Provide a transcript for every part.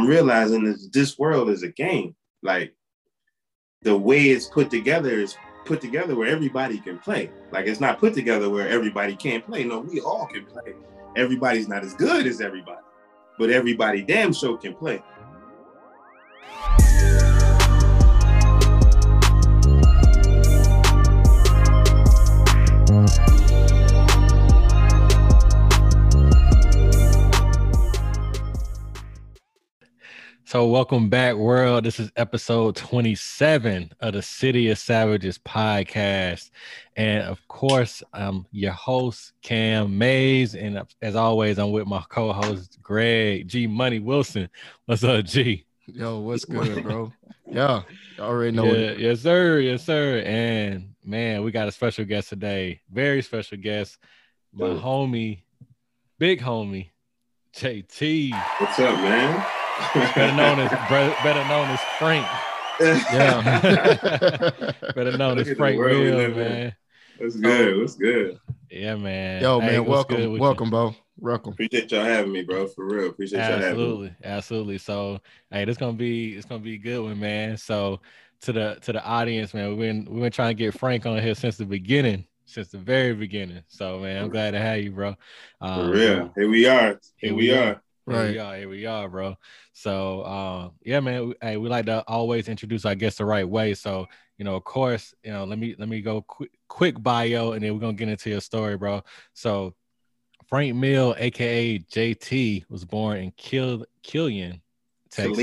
I'm realizing is this world is a game. Like, the way it's put together is put together where everybody can play. Like, it's not put together where everybody can't play. No, we all can play. Everybody's not as good as everybody, but everybody damn sure can play. So welcome back, world. This is episode 27 of the City of Savages podcast. And of course, I'm your host, Cam Mays. And as always, I'm with my co-host, Greg G Money Wilson. What's up, G? Yo, what's good, bro? Yeah, I already know. Yeah, yes, sir. Yes, sir. And man, we got a special guest today. Very special guest. My homie, big homie, JT. What's up, man? better known as Frank. Yeah. Better known as Frank Will, man. What's good? What's good? Yeah, man. Yo, man, welcome. Welcome, bro. Welcome. Appreciate y'all having me, bro. For real. Appreciate y'all having me. Absolutely. Absolutely. So, hey, it's gonna be a good one, man. So to the audience, man, we've been trying to get Frank on here since the very beginning. So, man, I'm glad to have you, bro. For real. Here we are. Right. Here we are, bro. So, yeah, man, we like to always introduce our guests the right way. So, you know, of course, you know, let me go quick bio, and then we're going to get into your story, bro. So Frank Mill, a.k.a. JT, was born in Killeen, Texas.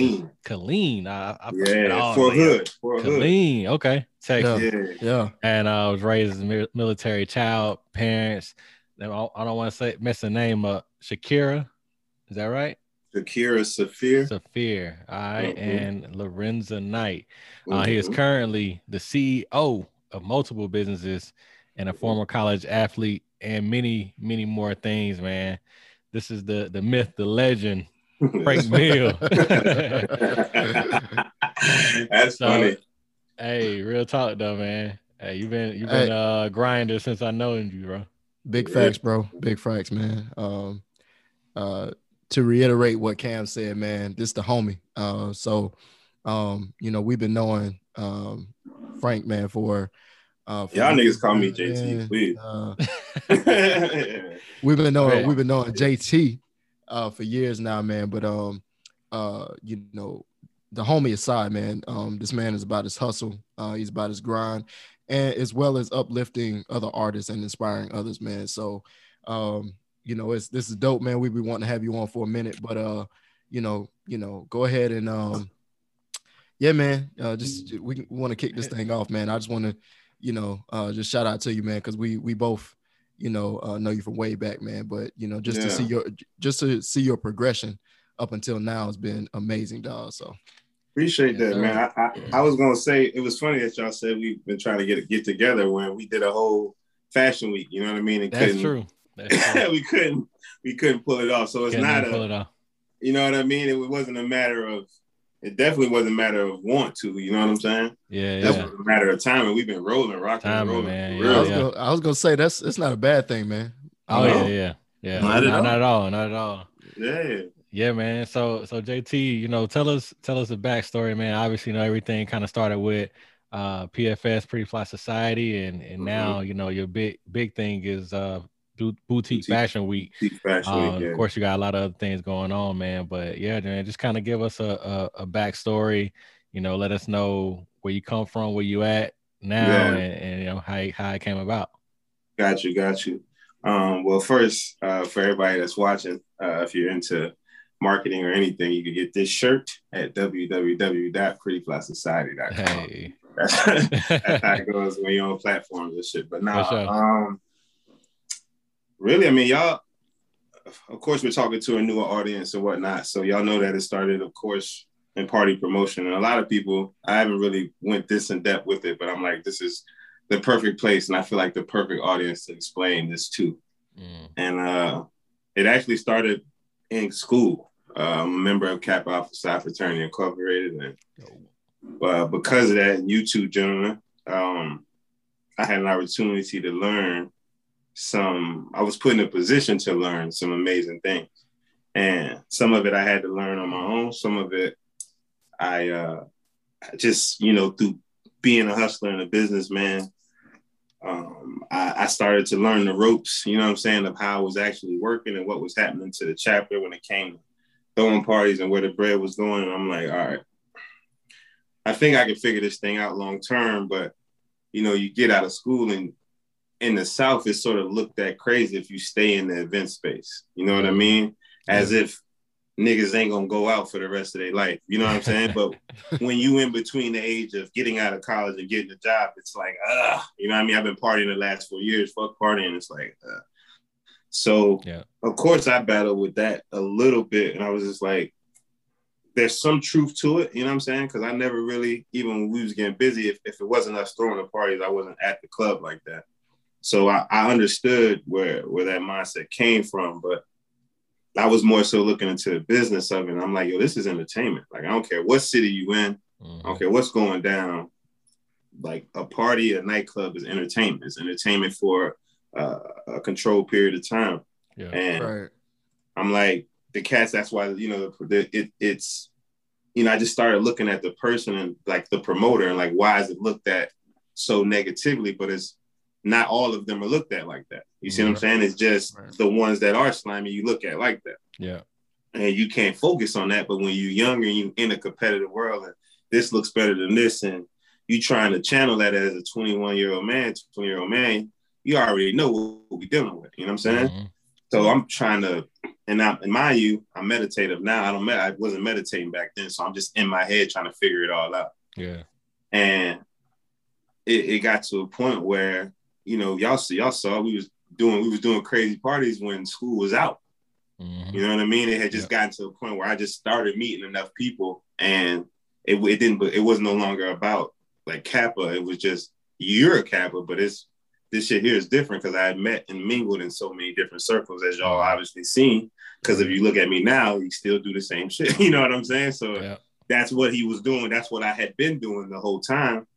Killeen. Killeen. Okay. Texas. Yeah. And I was raised as a military child. Parents, I don't want to mess the name up. Shakira. Is that right? Shakira Saphir. All right. Mm-hmm. And Lorenza Knight. Mm-hmm. He is currently the CEO of multiple businesses and a former college athlete and many, many more things, man. This is the myth, the legend, Frank Mill. That's funny. Hey, real talk though, man. Hey, you've been a grinder since I know you, bro. Big facts, bro. Big facts, man. To reiterate what Cam said, man, this the homie. You know, we've been knowing Frank, man, for y'all niggas call me JT, man, please. We've been knowing JT for years now, man. But you know, the homie aside, man, this man is about his hustle, he's about his grind, and as well as uplifting other artists and inspiring others, man. So you know, this is dope, man. We've been wanting to have you on for a minute, but you know, go ahead and yeah, man. We want to kick this thing off, man. I just want to, you know, just shout out to you, man, because we both, you know you from way back, man. But you know, to see your progression up until now has been amazing, dog. So appreciate that, man. I was gonna say it was funny that y'all said we've been trying to get together when we did a whole fashion week. You know what I mean? That's true. we couldn't pull it off. So it's you know what I mean? It wasn't a matter of, it definitely wasn't a matter of want to, you know what I'm saying? Yeah. That's a matter of time, and we've been rocking and rolling. Man. Yeah, I was gonna say it's not a bad thing, man. Oh yeah. Not at all. Yeah. Yeah, man. So JT, you know, tell us the backstory, man. Obviously, you know, everything kind of started with PFS, Pretty Fly Society, and now, you know, your big thing is Boutique Fashion Week. Of course, you got a lot of other things going on, man. But yeah, man, just kind of give us a backstory. You know, let us know where you come from, where you at now, and you know how it came about. Got you. Well, first, for everybody that's watching, if you're into marketing or anything, you can get this shirt at www.prettyflysociety.com. Hey. That's how it goes when you're on platforms and shit. But now, really, I mean, y'all, of course, we're talking to a newer audience and whatnot. So y'all know that it started, of course, in party promotion. And a lot of people, I haven't really went this in depth with it, but I'm like, this is the perfect place. And I feel like the perfect audience to explain this to. Mm. And it actually started in school. I'm a member of Kappa Alpha Psi Fraternity Incorporated. And because of that, YouTube gentlemen, I had an opportunity to learn I was put in a position to learn some amazing things. And some of it I had to learn on my own. Some of it I just, you know, through being a hustler and a businessman, I started to learn the ropes, you know what I'm saying, of how I was actually working and what was happening to the chapter when it came to throwing parties and where the bread was going. And I'm like, all right, I think I can figure this thing out long term. But, you know, you get out of school, and in the South, it's sort of looked at crazy if you stay in the event space. You know what I mean? As if niggas ain't gonna go out for the rest of their life. You know what I'm saying? But when you in between the age of getting out of college and getting a job, it's like, you know what I mean? I've been partying the last 4 years, fuck partying. It's like, So yeah. Of course I battled with that a little bit. And I was just like, there's some truth to it. You know what I'm saying? Cause I never really, even when we was getting busy, if it wasn't us throwing the parties, I wasn't at the club like that. So I understood where that mindset came from, but I was more so looking into the business of it. And I'm like, yo, this is entertainment. Like, I don't care what city you in. Mm-hmm. I don't care what's going down. Like, a party, a nightclub is entertainment. It's entertainment for a controlled period of time. Yeah, and right. I'm like, the cats, that's why, you know, it's, you know, I just started looking at the person and like the promoter and like, why is it looked at so negatively? But it's not all of them are looked at like that. You see what I'm saying? It's just the ones that are slimy, you look at like that. Yeah. And you can't focus on that. But when you're younger, you in a competitive world and this looks better than this, and you trying to channel that as a 20-year-old man, you already know what we're dealing with. You know what I'm saying? Mm-hmm. So I'm trying to, and mind you, I'm meditative now. I wasn't meditating back then. So I'm just in my head trying to figure it all out. Yeah. And it got to a point where, you know, y'all saw we was doing crazy parties when school was out. Mm-hmm. You know what I mean? It had just gotten to a point where I just started meeting enough people, and it was no longer about like Kappa. It was just, you're a Kappa, but this shit here is different because I had met and mingled in so many different circles, as y'all obviously seen. Because if you look at me now, you still do the same shit. You know what I'm saying? So that's what he was doing. That's what I had been doing the whole time.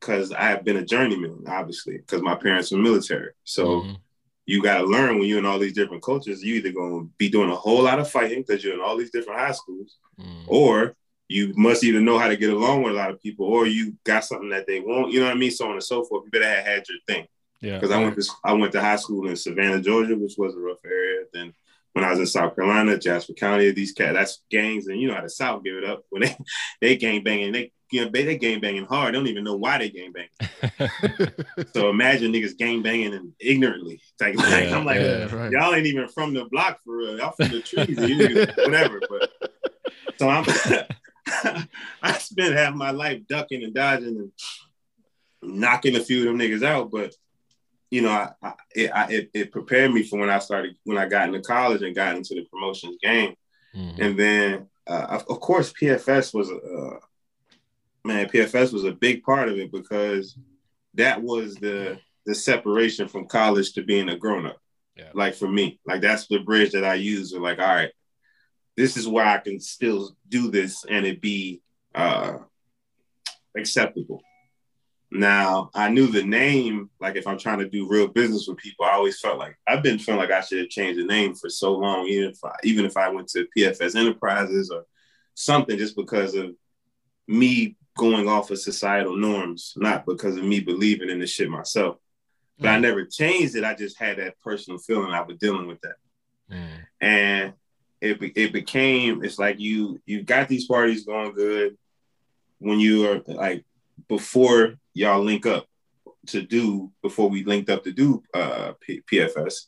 Because I have been a journeyman, obviously, because my parents were military. So you got to learn when you're in all these different cultures, you either going to be doing a whole lot of fighting because you're in all these different high schools, or you must either know how to get along with a lot of people, or you got something that they want, you know what I mean? So on and so forth, you better have had your thing. Yeah. Because I went to high school in Savannah, Georgia, which was a rough area. Then when I was in South Carolina, Jasper County, these cats, that's gangs. And you know how the South give it up when they gang banging, they game banging hard. They don't even know why they game banging. So imagine niggas game banging and ignorantly. I'm like, y'all ain't even from the block for real. Y'all from the trees, whatever. But so I spent half my life ducking and dodging and knocking a few of them niggas out. But you know, it prepared me for when I got into college and got into the promotions game. Mm-hmm. And then of course PFS was PFS was a big part of it because that was the separation from college to being a grown-up. Yeah. Like for me, like that's the bridge that I use. Of like, all right, this is where I can still do this and it be acceptable. Now, I knew the name, like if I'm trying to do real business with people, I always felt like, I've been feeling like I should have changed the name for so long, even if I went to PFS Enterprises or something, just because of me going off of societal norms, not because of me believing in this shit myself. But I never changed it. I just had that personal feeling I was dealing with that. And it became, it's like you got these parties going good when you are like, before y'all link up to do, before we linked up to do PFS,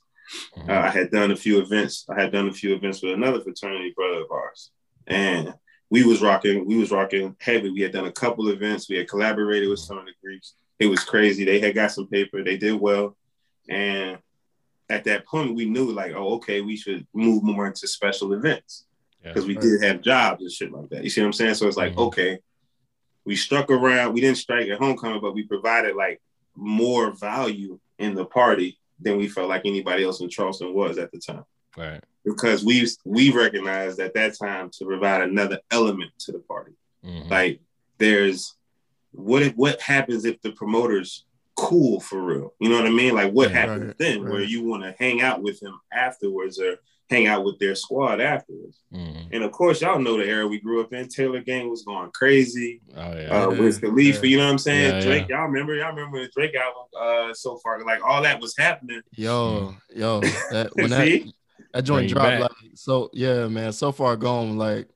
I had done a few events with another fraternity brother of ours. And we was rocking heavy. We had done a couple events. We had collaborated with some of the Greeks. It was crazy. They had got some paper. They did well. And at that point, we knew like, oh, okay, we should move more into special events because we did have jobs and shit like that. You see what I'm saying? So it's like, okay, we struck around. We didn't strike at homecoming, but we provided like more value in the party than we felt like anybody else in Charleston was at the time. Right. Because we recognized at that time to provide another element to the party. Mm-hmm. Like, there's what happens if the promoters cool for real. You know what I mean? Like what happens then where you want to hang out with him afterwards or hang out with their squad afterwards. Mm. And of course, y'all know the era we grew up in. Taylor Gang was going crazy. Wiz Khalifa, you know what I'm saying? Drake, y'all remember the Drake album So Far? Like all that was happening. Yo, that, when that joint dropped, like, so yeah, man, So Far Gone, like,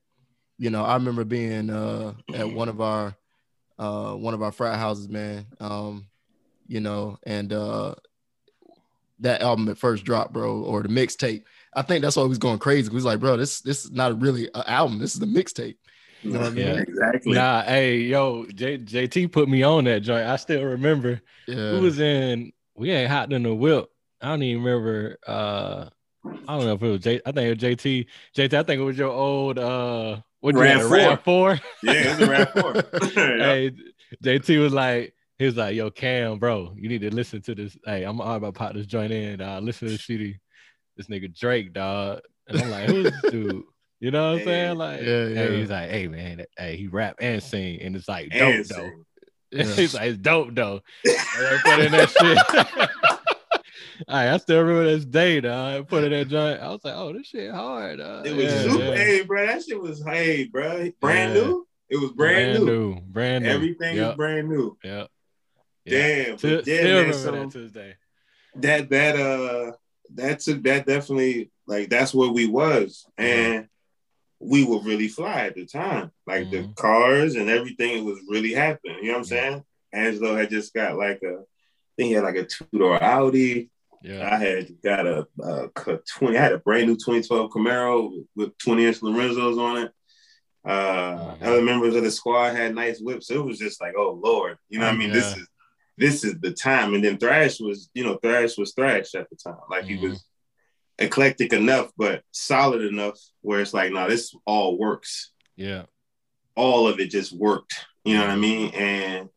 you know, I remember being at one of our frat houses, man. You know, and that album at first dropped, bro, or the mixtape. I think that's why he was going crazy. He was like, bro, this is not really an album. This is a mixtape. You know what I mean? Yeah, exactly. Nah, hey, yo, JT put me on that joint. I still remember. Yeah. We ain't hot in the whip. I don't even remember. I don't know if it was I think it was JT. JT, I think it was your old, Rap 4. Yeah, it was a Rap 4. Hey, JT was like, he was like, yo, Cam, bro, you need to listen to this. Hey, I'm all about to pop this joint in. Listen to this CD. This nigga Drake, dog. And I'm like, who's this dude? You know what I'm saying? Like, hey, he's like, hey, man, hey, he rap and sing. And it's like, dope, though. Yeah. He's like, it's dope, though. I put in that shit. I still remember this day, dog. I put in that joint. I was like, oh, this shit hard, dog. It was super, hey, bro. That shit was, hey, bro. Brand new? It was brand new. Brand new. Everything is brand new. Yeah. Damn. Still remember that to this day. That definitely, like, that's where we was, and we were really fly at the time, like the cars and everything. It was really happening, you know what I'm saying? Angelo had just got like a, I think he had like a 2-door Audi. Yeah, I had got a brand new 2012 Camaro with 20-inch Lorenzos on it. Other members of the squad had nice whips. It was just like, oh Lord, you know what I mean? This is the time. And then Thrash was Thrash at the time. Like he was eclectic enough, but solid enough where it's like, nah, this all works. Yeah. All of it just worked. You know what I mean? And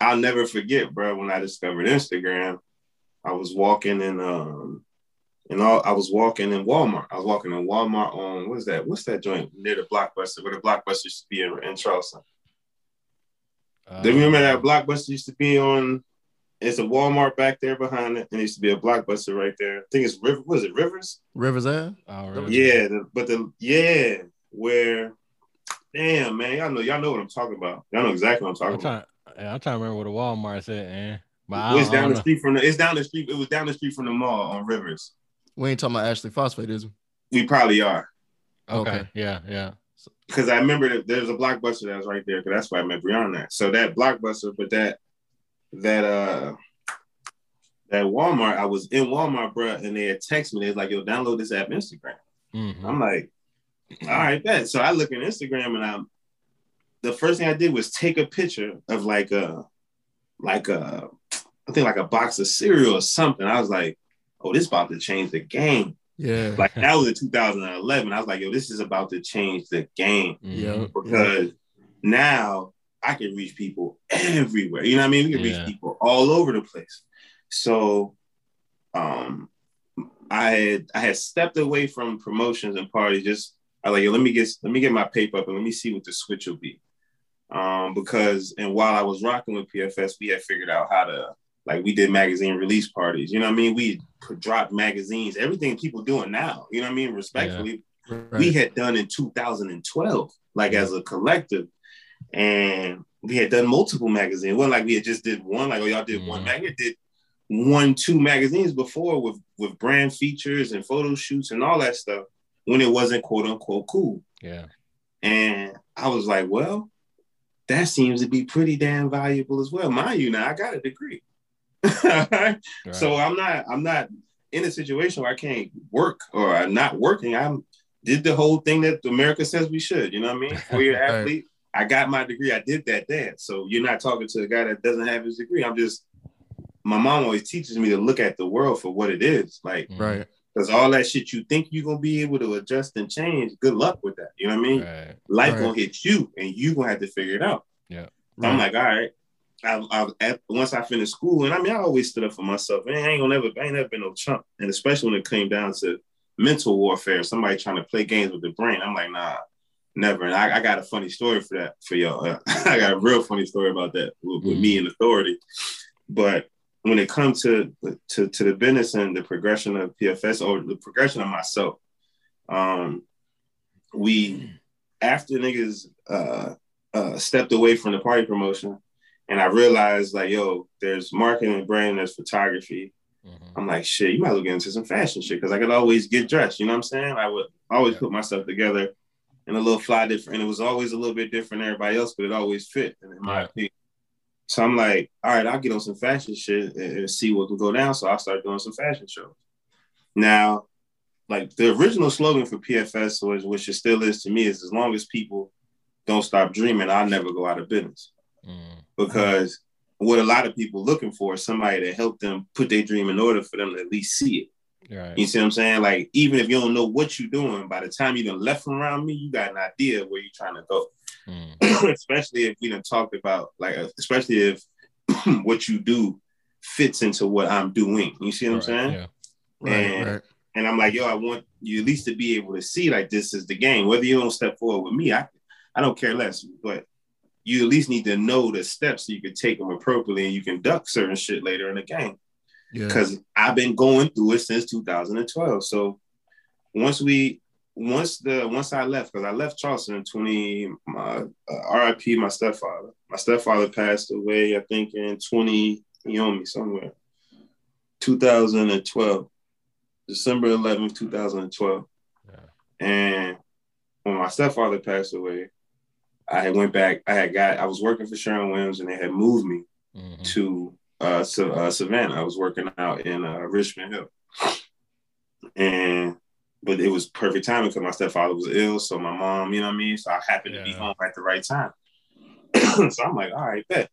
I'll never forget, bro, when I discovered Instagram, I was walking in Walmart. I was walking in Walmart on, what is that? What's that joint near the Blockbuster, where the Blockbuster used to be in Charleston? Do you remember that Blockbuster used to be on? It's a Walmart back there behind it, and it used to be a Blockbuster right there. I think it's River. Was it Rivers? Rivers Ave. Oh, really? Yeah, damn, man, y'all know what I'm talking about. Y'all know exactly what I'm talking about. I'm trying to remember what the Walmart's at, man. But it's down the street from the. It's down the street. It was down the street from the mall on Rivers. We ain't talking about Ashley Phosphate, is we? We probably are. Okay. Yeah. Because I remember that there's a Blockbuster that was right there, because that's why I met Brianna at. So that Blockbuster, but that Walmart, I was in Walmart, bro, and they had texted me. They was like, yo, download this app, Instagram. Mm-hmm. I'm like, all right, bet. So I look at Instagram, and the first thing I did was take a picture of like a box of cereal or something. I was like, oh, this about to change the game. Yeah, like that was in 2011. I was like, yo, this is about to change the game. Yeah, because now I can reach people everywhere. You know what I mean? We can reach people all over the place. So I had stepped away from promotions and parties. Just I was like, yo, let me get my paper up and let me see what the switch will be. And while I was rocking with PFS, we had figured out how to, like, we did magazine release parties. You know what I mean? We dropped magazines, everything people doing now. You know what I mean? Respectfully, we had done in 2012, like as a collective. And we had done multiple magazines. It wasn't like we had just did one, like, oh, y'all did one magazine. Did 1-2 magazines before with brand features and photo shoots and all that stuff when it wasn't quote unquote cool. Yeah. And I was like, well, that seems to be pretty damn valuable as well. Mind you, now I got a degree. Right. So I'm not in a situation where I can't work, or I'm not working. I did the whole thing that America says we should. You know what I mean? For your athlete, I got my degree. I did that dance. So you're not talking to a guy that doesn't have his degree. My mom always teaches me to look at the world for what it is. Like, because all that shit you think you're going to be able to adjust and change, good luck with that. You know what I mean? Right. Life going to hit you, and you're going to have to figure it out. Yeah. So I'm like, all right. Once I finished school, and I mean, I always stood up for myself. Man, I ain't never been no chump. And especially when it came down to mental warfare, somebody trying to play games with the brain. I'm like, nah, never. And I got a funny story for that, for y'all. I got a real funny story about that with me and authority. But when it comes to the business and the progression of PFS or the progression of myself, we, after niggas stepped away from the party promotion, and I realized, like, yo, there's marketing and brand, there's photography. Mm-hmm. I'm like, shit, you might as well get into some fashion shit, because I could always get dressed, you know what I'm saying? I would always put myself together in a little fly different, and it was always a little bit different than everybody else, but it always fit, in my opinion. So I'm like, all right, I'll get on some fashion shit and see what can go down. So I started doing some fashion shows. Now, like, the original slogan for PFS was, which it still is to me, is as long as people don't stop dreaming, I'll never go out of business. Mm. Because what a lot of people looking for is somebody to help them put their dream in order for them to at least see it. Right. You see what I'm saying? Like, even if you don't know what you're doing, by the time you done left from around me, you got an idea of where you're trying to go. Mm. Especially if we done talked about, like, especially if what you do fits into what I'm doing. You see what I'm saying? Yeah. Right, and I'm like, yo, I want you at least to be able to see, like, this is the game. Whether you don't step forward with me, I don't care less, but you at least need to know the steps so you can take them appropriately and you can duck certain shit later in the game. Because I've been going through it since 2012. So once I left, because I left Charleston in RIP my stepfather. My stepfather passed away, I think, in 2012. December 11th, 2012. Yeah. And when my stepfather passed away, I was working for Sharon Williams, and they had moved me to Savannah. I was working out in Richmond Hill. But it was perfect timing because my stepfather was ill. So my mom, you know what I mean? So I happened to be home at the right time. So I'm like, all right, bet.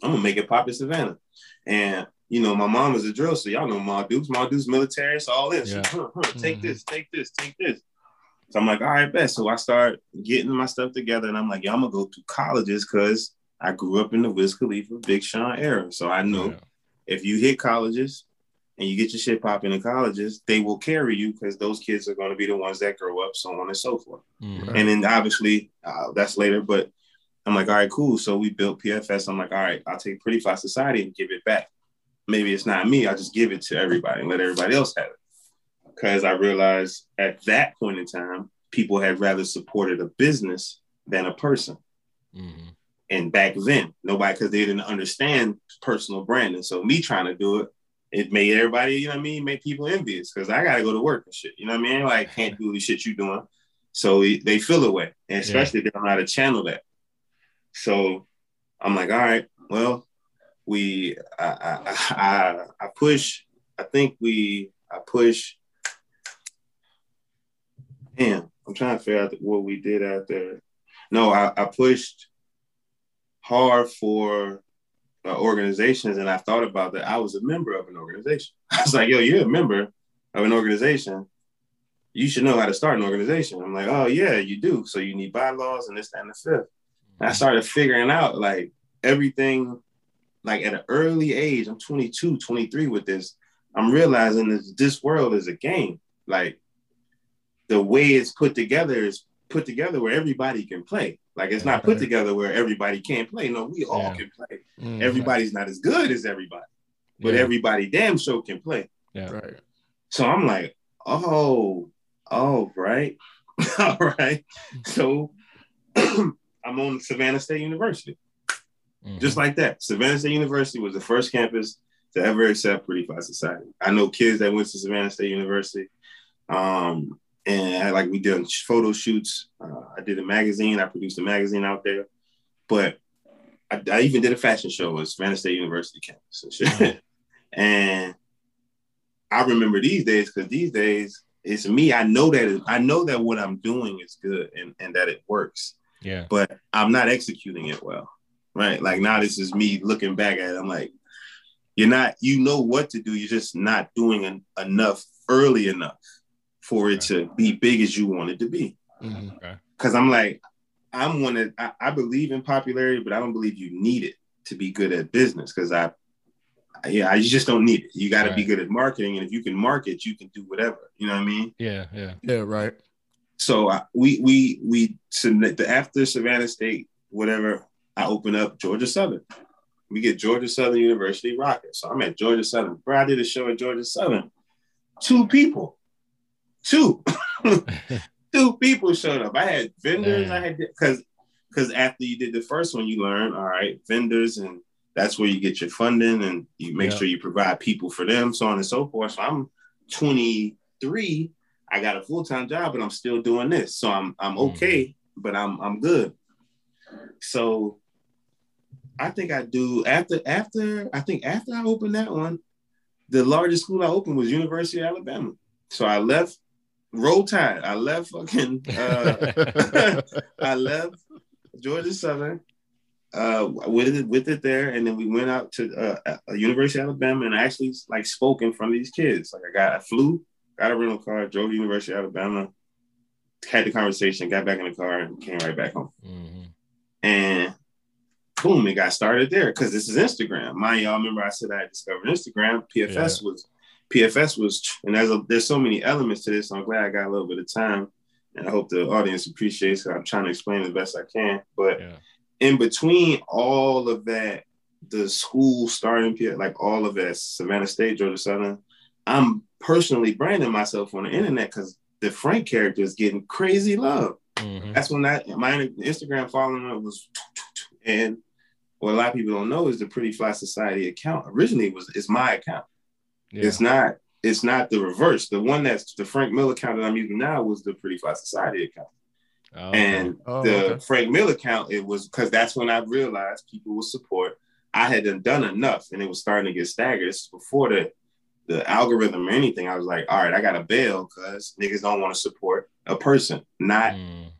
I'm going to make it pop in Savannah. And, you know, my mom was a drill. So y'all know Ma Dukes. Ma Dukes military. So all this. Yeah. Take this. So I'm like, all right, bet. So I start getting my stuff together. And I'm like, yeah, I'm going to go to colleges because I grew up in the Wiz Khalifa, Big Sean era. So I know if you hit colleges, and you get your shit popping in colleges, they will carry you because those kids are going to be the ones that grow up, so on and so forth. Mm-hmm. And then obviously that's later, but I'm like, all right, cool. So we built PFS. I'm like, all right, I'll take Pretty Fly Society and give it back. Maybe it's not me. I'll just give it to everybody and let everybody else have it. Because I realized at that point in time, people had rather supported a business than a person. Mm-hmm. And back then, because they didn't understand personal branding. So me trying to do it, it made everybody, you know what I mean, made people envious because I got to go to work and shit. You know what I mean? Like, can't do the shit you doing. So they feel away, and especially if they don't know how to channel that. So I'm like, all right, well, I push. Damn, I'm trying to figure out what we did out there. No, I pushed hard for organizations, and I thought about that. I was a member of an organization. I was like, yo, you're a member of an organization. You should know how to start an organization. I'm like, oh, yeah, you do. So you need bylaws and this, that, and the fifth. And I started figuring out, like, everything, like, at an early age. I'm 22, 23 with this. I'm realizing that this world is a game. Like, the way it's put together is put together where everybody can play. Like, it's not put together where everybody can't play. No, we all can play. Mm, everybody's not as good as everybody, but everybody damn sure can play. Yeah, right. So I'm like, right. All right. So I'm on Savannah State University. Mm-hmm. Just like that. Savannah State University was the first campus to ever accept Pretty Fly Society. I know kids that went to Savannah State University. And like, we did photo shoots. I did a magazine. I produced a magazine out there. But I even did a fashion show at Savannah State University campus and shit. And I remember these days, because these days it's me. I know that what I'm doing is good and that it works. Yeah. But I'm not executing it well. Right. Like, now this is me looking back at it. I'm like, you're not, you know what to do. You're just not doing enough early enough for it to be big as you want it to be. Mm-hmm. Cause I'm like, I believe in popularity, but I don't believe you need it to be good at business. Cause I just don't need it. You gotta be good at marketing. And if you can market, you can do whatever, you know what I mean? Yeah. Right. So after Savannah State, whatever, I opened up Georgia Southern. we get Georgia Southern University rocking. So I'm at Georgia Southern. Bro, I did a show at Georgia Southern. Two people showed up. I had vendors. I had because after you did the first one, you learn, all right, vendors, and that's where you get your funding, and you make sure you provide people for them, so on and so forth. So I'm 23. I got a full-time job, but I'm still doing this. So I'm okay, but I'm good. So I think I do after I opened that one, the largest school I opened was University of Alabama. So I left Roll Tide. I left I left Georgia Southern with it there, and then we went out to University of Alabama, and I actually like spoke in front of these kids. Like I flew, got a rental car, drove to University of Alabama, had the conversation, got back in the car, and came right back home. Mm-hmm. And boom, it got started there because this is Instagram. Mind y'all, remember I said I discovered Instagram. PFS was, and there's so many elements to this. So I'm glad I got a little bit of time, and I hope the audience appreciates it. I'm trying to explain as best I can, but in between all of that, the school starting, like all of that, Savannah State, Georgia Southern, I'm personally branding myself on the internet because the Frank character is getting crazy love. Mm-hmm. That's when my Instagram following was, and what a lot of people don't know is the Pretty Fly Society account originally it's my account. Yeah. It's not the reverse. The one that's the Frank Miller account that I'm using now was the Pretty Fly Society account. Oh, and Frank Miller account, it was because that's when I realized people would support. I hadn't done enough, and it was starting to get staggered. This is before the algorithm or anything. I was like, all right, I got to bail because niggas don't want to support a person. Not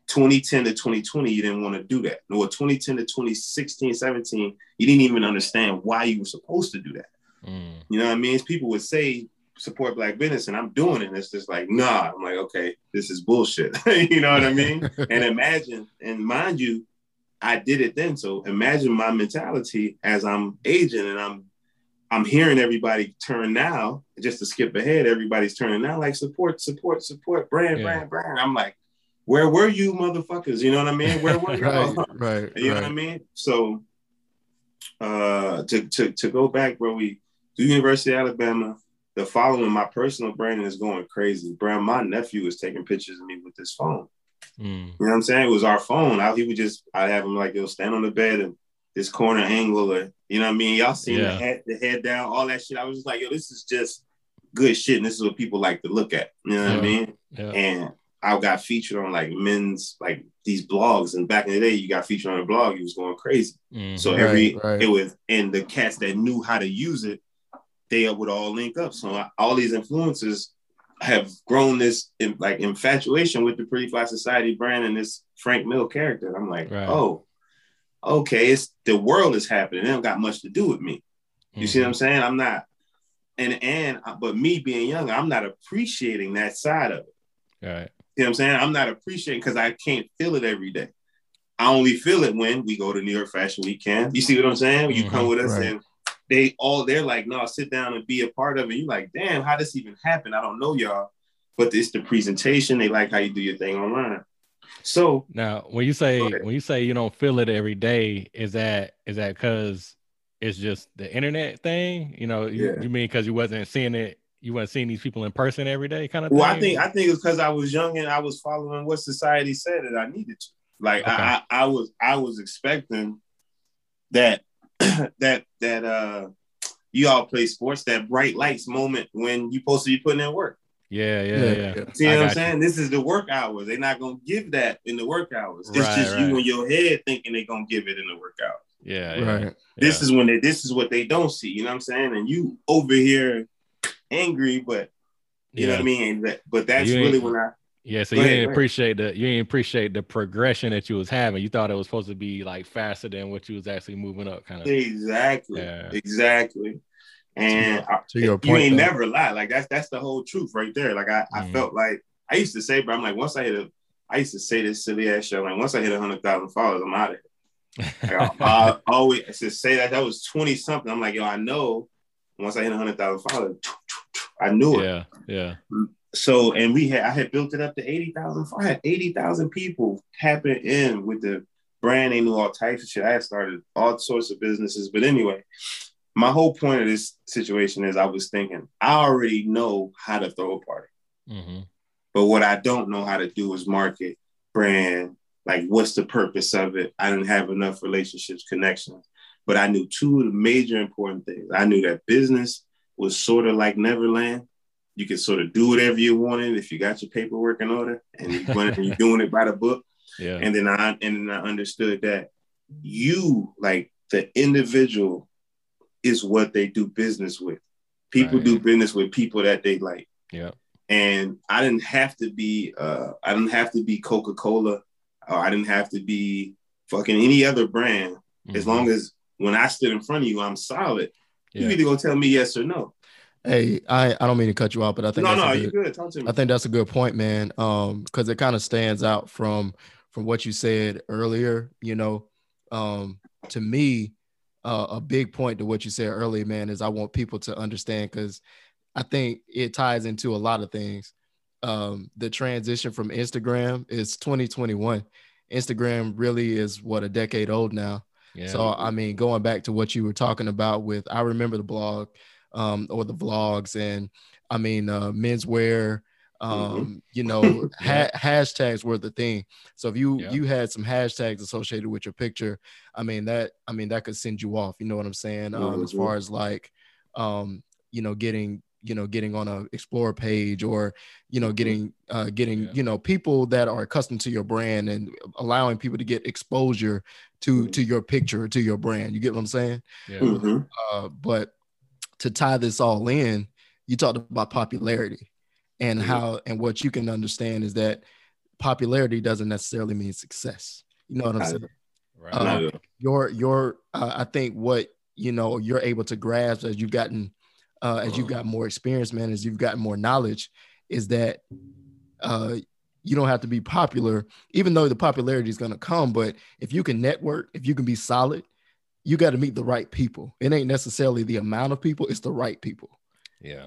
2010 to 2020, you didn't want to do that. Or 2010 to 2016, 17, you didn't even understand why you were supposed to do that. You know what I mean? People would say support Black business, and I'm doing it. And it's just like, nah. I'm like, okay, this is bullshit. You know what I mean? And imagine, and mind you, I did it then. So imagine my mentality as I'm aging, and I'm hearing everybody turn now. Just to skip ahead, everybody's turning now. Like support, brand. I'm like, where were you, motherfuckers? You know what I mean? Where were you? right. You know what I mean? So to go back where we. University of Alabama, the following, my personal branding is going crazy. Bro, my nephew was taking pictures of me with his phone. You know what I'm saying? It was our phone. I'd have him like, he'll stand on the bed and this corner angle, or, you know what I mean? Y'all seen the head down, all that shit. I was just like, yo, this is just good shit. And this is what people like to look at. You know what I mean? Yeah. And I got featured on like men's, like these blogs. And back in the day, you got featured on a blog, you was going crazy. So it was, and the cats that knew how to use it, they would all link up. So all these influencers have grown this infatuation with the Pretty Fly Society brand and this Frank Mill character. And I'm like, oh, okay, it's the world is happening. They don't got much to do with me. You see what I'm saying? I'm not, but me being young, I'm not appreciating that side of it. Right. You know what I'm saying? I'm not appreciating because I can't feel it every day. I only feel it when we go to New York Fashion Week. You see what I'm saying? When you come with us and they're like, no, sit down and be a part of it. You're like, damn, how this even happened? I don't know, y'all. But it's the presentation. They like how you do your thing online. So now, when you say you don't feel it every day, is that because it's just the internet thing? You know, you mean because you weren't seeing these people in person every day, kind of thing? Well, I think it's because I was young and I was following what society said that I needed to. Like I was expecting that. that you all play sports, that bright lights moment when you supposed to be putting in work. Yeah. See what I'm saying? You. This is the work hours. They're not gonna give that in the work hours. It's you in your head thinking they're gonna give it in the work hours. Yeah. This is when this is what they don't see. You know what I'm saying? And you over here angry, but you know what I mean. But that's really when I. Yeah, so you didn't appreciate the progression that you was having. You thought it was supposed to be like faster than what you was actually moving up, kind of. Exactly. And to your point, you ain't never lie. Like that's the whole truth right there. Like I felt like I used to say, but I'm like, I used to say this silly ass shit. Like once I hit 100,000 followers, I'm out of here. Like, I always just say that was 20 something. I'm like, yo, I know. Once I hit 100,000 followers, I knew it. Yeah. So, and I had built it up to 80,000. I had 80,000 people tapping in with the brand. They knew all types of shit. I had started all sorts of businesses. But anyway, my whole point of this situation is I was thinking, I already know how to throw a party. Mm-hmm. But what I don't know how to do is market, brand, like what's the purpose of it? I didn't have enough relationships, connections. But I knew two of the major important things. I knew that business was sort of like Neverland. You could sort of do whatever you wanted if you got your paperwork in order and you're doing it by the book. Yeah. And then I understood that you, like the individual, is what they do business with. People do business with people that they like. Yeah. And I didn't have to be Coca-Cola, or I didn't have to be fucking any other brand. Mm-hmm. As long as when I stood in front of you, I'm solid. Yeah. You either gonna tell me yes or no. Hey, I don't mean to cut you off, but I think you're good. Talk to me. I think that's a good point, man. Because it kind of stands out from what you said earlier. You know, to me, a big point to what you said earlier, man, is I want people to understand, because I think it ties into a lot of things. The transition from Instagram is 2021. Instagram really is what, a decade old now. Yeah. So I mean, going back to what you were talking about with, I remember the blog. Or the vlogs, and I mean, menswear, you know, hashtags were the thing. So if you had some hashtags associated with your picture, I mean that could send you off. You know what I'm saying? As far as like, you know, getting on a Explore page, or you know, getting you know, people that are accustomed to your brand and allowing people to get exposure to your picture, to your brand. You get what I'm saying? Yeah. Mm-hmm. But to tie this all in, you talked about popularity, and how, and what you can understand is that popularity doesn't necessarily mean success. You know what I'm saying? Right. Your I think what, you know, you're able to grasp as you've gotten, as you've got more experience, man, as you've gotten more knowledge, is that you don't have to be popular, even though the popularity is going to come. But if you can network, if you can be solid, you got to meet the right people. It ain't necessarily the amount of people, it's the right people. Yeah.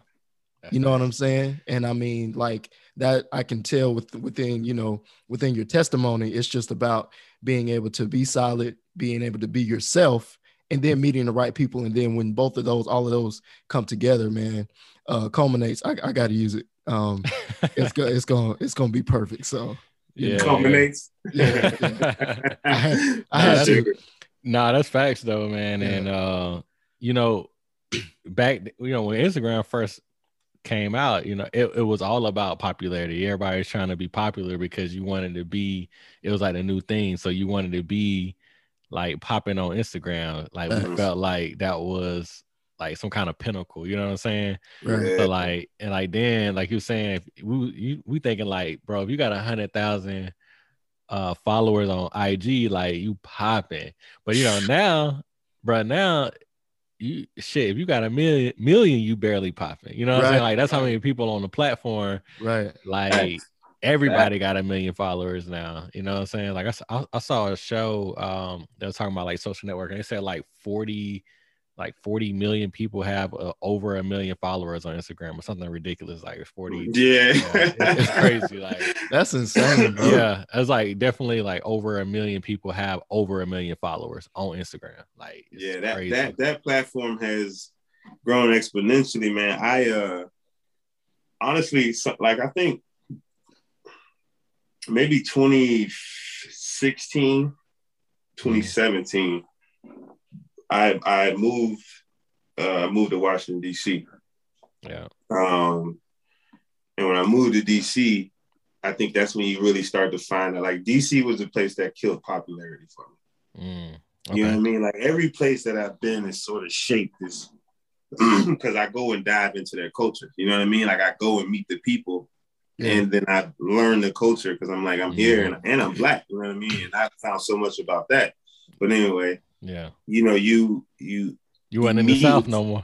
Definitely. You know what I'm saying? And I mean, like that, I can tell within your testimony, it's just about being able to be solid, being able to be yourself, and then meeting the right people. And then when both of those, all of those come together, man, culminates, I got to use it. It's going to be perfect. So yeah, culminates. Yeah. I had to. Nah, that's facts though, man. Yeah. And you know, back when Instagram first came out, you know, it was all about popularity. Everybody's trying to be popular because you wanted to be, it was like a new thing. So you wanted to be like popping on Instagram. Like we felt like that was like some kind of pinnacle, you know what I'm saying? Right. So like, and like then, like you were saying, if we thinking like, bro, if you got 100,000 followers on IG, like you popping. But you know, now you shit, if you got a million, you barely popping. You know what I'm saying? Like that's how many people on the platform. Right. Like everybody got a million followers now. You know what I'm saying? Like I saw a show that was talking about like social networking. They said like 40 million people have over a million followers on Instagram or something ridiculous, like 40. Yeah. It's crazy. Like that's insane, bro. Yeah. It's like definitely like over a million people have over a million followers on Instagram. Like, it's crazy. That platform has grown exponentially, man. I honestly, like I think maybe 2016, 2017, I moved to Washington, D.C. Yeah. And when I moved to D.C., I think that's when you really start to find that, like, D.C. was a place that killed popularity for me. Okay. You know what I mean? Like, every place that I've been is sort of shaped this, because I go and dive into their culture. You know what I mean? Like, I go and meet the people, and then I learn the culture, because I'm like, I'm here, and I'm Black. You know what I mean? And I found so much about that. But anyway... Yeah, you know, you weren't in the South no more.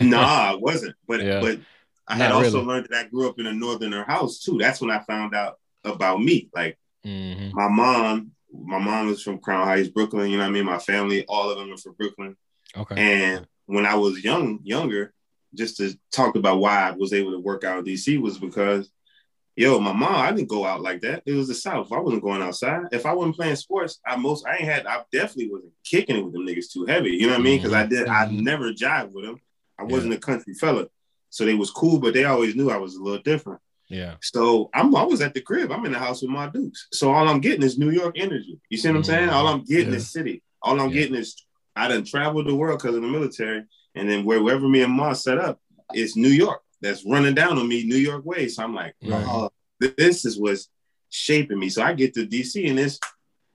Nah, I wasn't. But but I had also learned that I grew up in a northerner house too. That's when I found out about me. Like my mom was from Crown Heights, Brooklyn. You know what I mean? My family, all of them are from Brooklyn. Okay. And when I was younger, just to talk about why I was able to work out in DC was because yo, my mom, I didn't go out like that. It was the South. I wasn't going outside. If I wasn't playing sports, I definitely wasn't kicking it with them niggas too heavy. You know what I mean? Because I never jived with them. I wasn't a country fella. So they was cool, but they always knew I was a little different. Yeah. So I was at the crib. I'm in the house with my dudes. So all I'm getting is New York energy. You see what I'm saying? All I'm getting is city. All I'm getting is I done traveled the world because of the military. And then wherever me and Ma set up, it's New York. That's running down on me, New York way. So I'm like, this is what's shaping me. So I get to DC and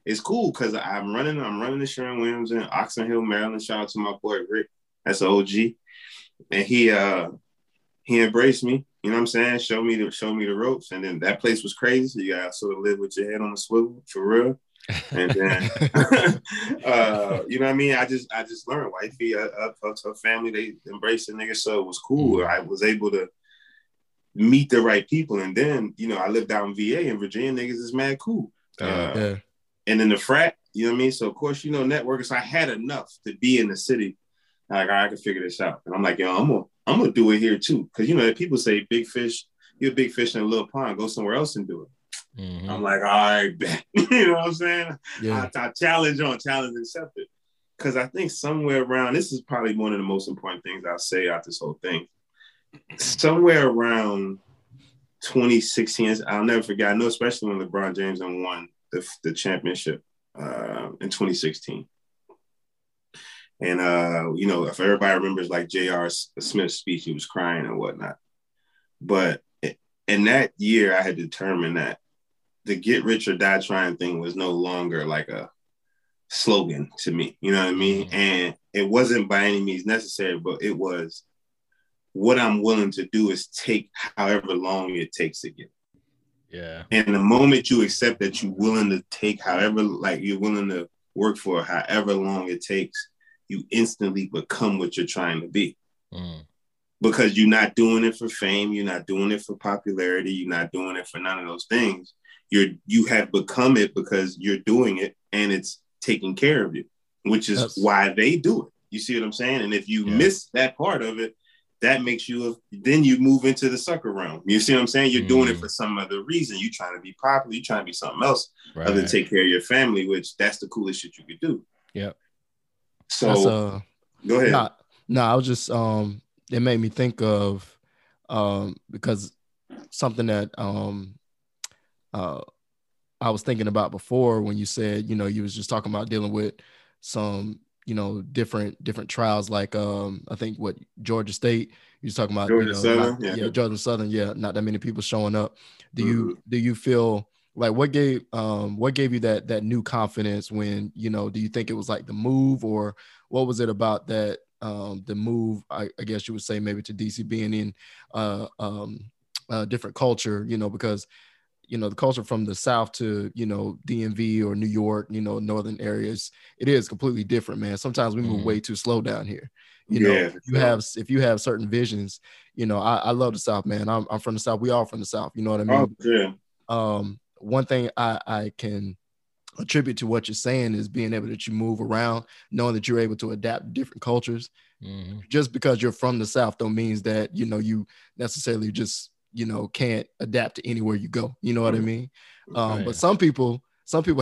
it's cool because I'm running to Sharon Williams in Oxon Hill, Maryland. Shout out to my boy Rick. That's an OG. And he embraced me. You know what I'm saying? Show me the ropes. And then that place was crazy. You gotta sort of live with your head on a swivel for real. And then you know what I mean? I just learned. Wifey, her family, they embraced the nigga, so it was cool. I was able to meet the right people. And then, you know, I lived out in VA and Virginia niggas is mad cool. And then the frat, you know what I mean? So of course, you know, networkers, I had enough to be in the city. Like, all right, I can figure this out. And I'm like, yo, I'm gonna do it here too. Cause you know, if people say big fish, you're a big fish in a little pond, go somewhere else and do it. Mm-hmm. I'm like, all right, bet. You know what I'm saying? Yeah. I challenge accepted. Because I think somewhere around, this is probably one of the most important things I'll say out this whole thing. Somewhere around 2016, I'll never forget. I know, especially when LeBron James won the championship in 2016. And, you know, if everybody remembers like J.R. Smith's speech, he was crying and whatnot. But in that year, I had determined that the get rich or die trying thing was no longer like a slogan to me. You know what I mean? Mm-hmm. And it wasn't by any means necessary, but it was what I'm willing to do is take however long it takes to get. Yeah. And the moment you accept that you're willing to take however, like you're willing to work for however long it takes, you instantly become what you're trying to be. Mm. Because you're not doing it for fame. You're not doing it for popularity. You're not doing it for none of those things. You have become it because you're doing it and it's taking care of you, which is why they do it. You see what I'm saying? And if you miss that part of it, that makes you, then you move into the sucker realm. You see what I'm saying? You're doing it for some other reason. You're trying to be popular. You're trying to be something else other than take care of your family, which that's the coolest shit you could do. Yep. So go ahead. I was just, it made me think of because something that I was thinking about before when you said, you know, you was just talking about dealing with some, you know, different trials like I think what Georgia State you was talking about, Georgia, you know, Southern, Georgia Southern, not that many people showing up. Do you feel like what gave you that new confidence when, you know, do you think it was like the move or what was it about that? The move, I guess you would say maybe to DC being in a different culture, you know, because, you know, the culture from the South to, you know, DMV or New York, you know, northern areas, it is completely different, man. Sometimes we move way too slow down here. You know, if you have certain visions, you know, I love the South, man. I'm from the South. We all from the South. You know what I mean? Oh, yeah. One thing I can attribute to what you're saying is being able to move around, knowing that you're able to adapt to different cultures. Mm-hmm. Just because you're from the South don't means that, you know, you necessarily just, you know, can't adapt to anywhere you go. You know what I mean? But some people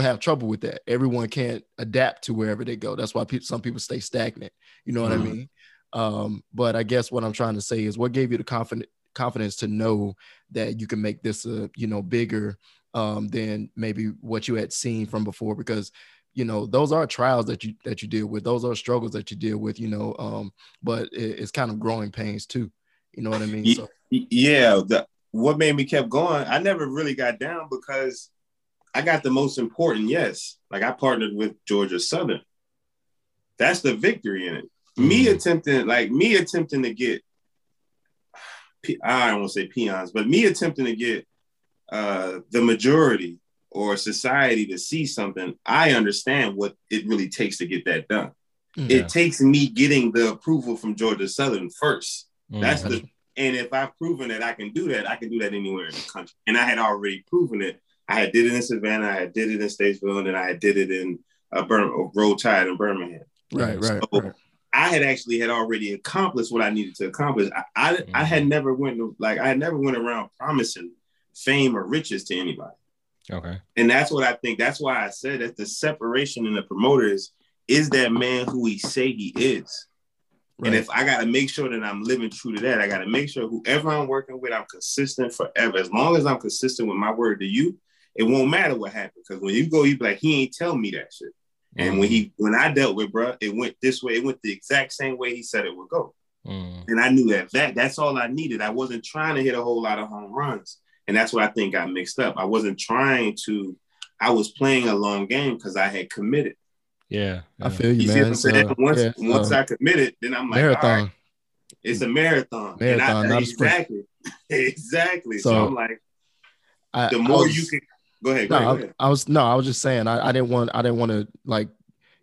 have trouble with that. Everyone can't adapt to wherever they go. That's why some people stay stagnant. You know what I mean? But I guess what I'm trying to say is what gave you the confidence to know that you can make this a, you know, bigger than maybe what you had seen from before, because, you know, those are trials that you deal with. Those are struggles that you deal with, you know, but it's kind of growing pains too. You know what I mean? So. Yeah. What made me kept going, I never really got down because I got the most important. Yes. Like I partnered with Georgia Southern. That's the victory in it. Mm-hmm. Me attempting to get, I don't want to say peons, but me attempting to get the majority or society to see something, I understand what it really takes to get that done. Yeah. It takes me getting the approval from Georgia Southern first. Mm-hmm. And if I've proven that I can do that anywhere in the country. And I had already proven it. I had did it in Savannah, I had did it in Statesville, and then I did it in Roll Tide in Birmingham. Right. I had already accomplished what I needed to accomplish. I had never went around promising fame or riches to anybody. Okay. And that's what I think. That's why I said that the separation in the promoters is that man who he say he is. Right. And if I got to make sure that I'm living true to that, I got to make sure whoever I'm working with, I'm consistent forever. As long as I'm consistent with my word to you, it won't matter what happened. Because when you go, you be like, he ain't tell me that shit. Mm. And when I dealt with bruh, it went this way. It went the exact same way he said it would go. Mm. And I knew that's all I needed. I wasn't trying to hit a whole lot of home runs. And that's what I think got mixed up. I wasn't trying to. I was playing a long game because I had committed. Yeah, I feel you, man. Once I committed, then I'm like, marathon. All right, it's a marathon. Marathon, not a sprint. Exactly. So I'm like, you can go ahead. I was just saying, I didn't want to like,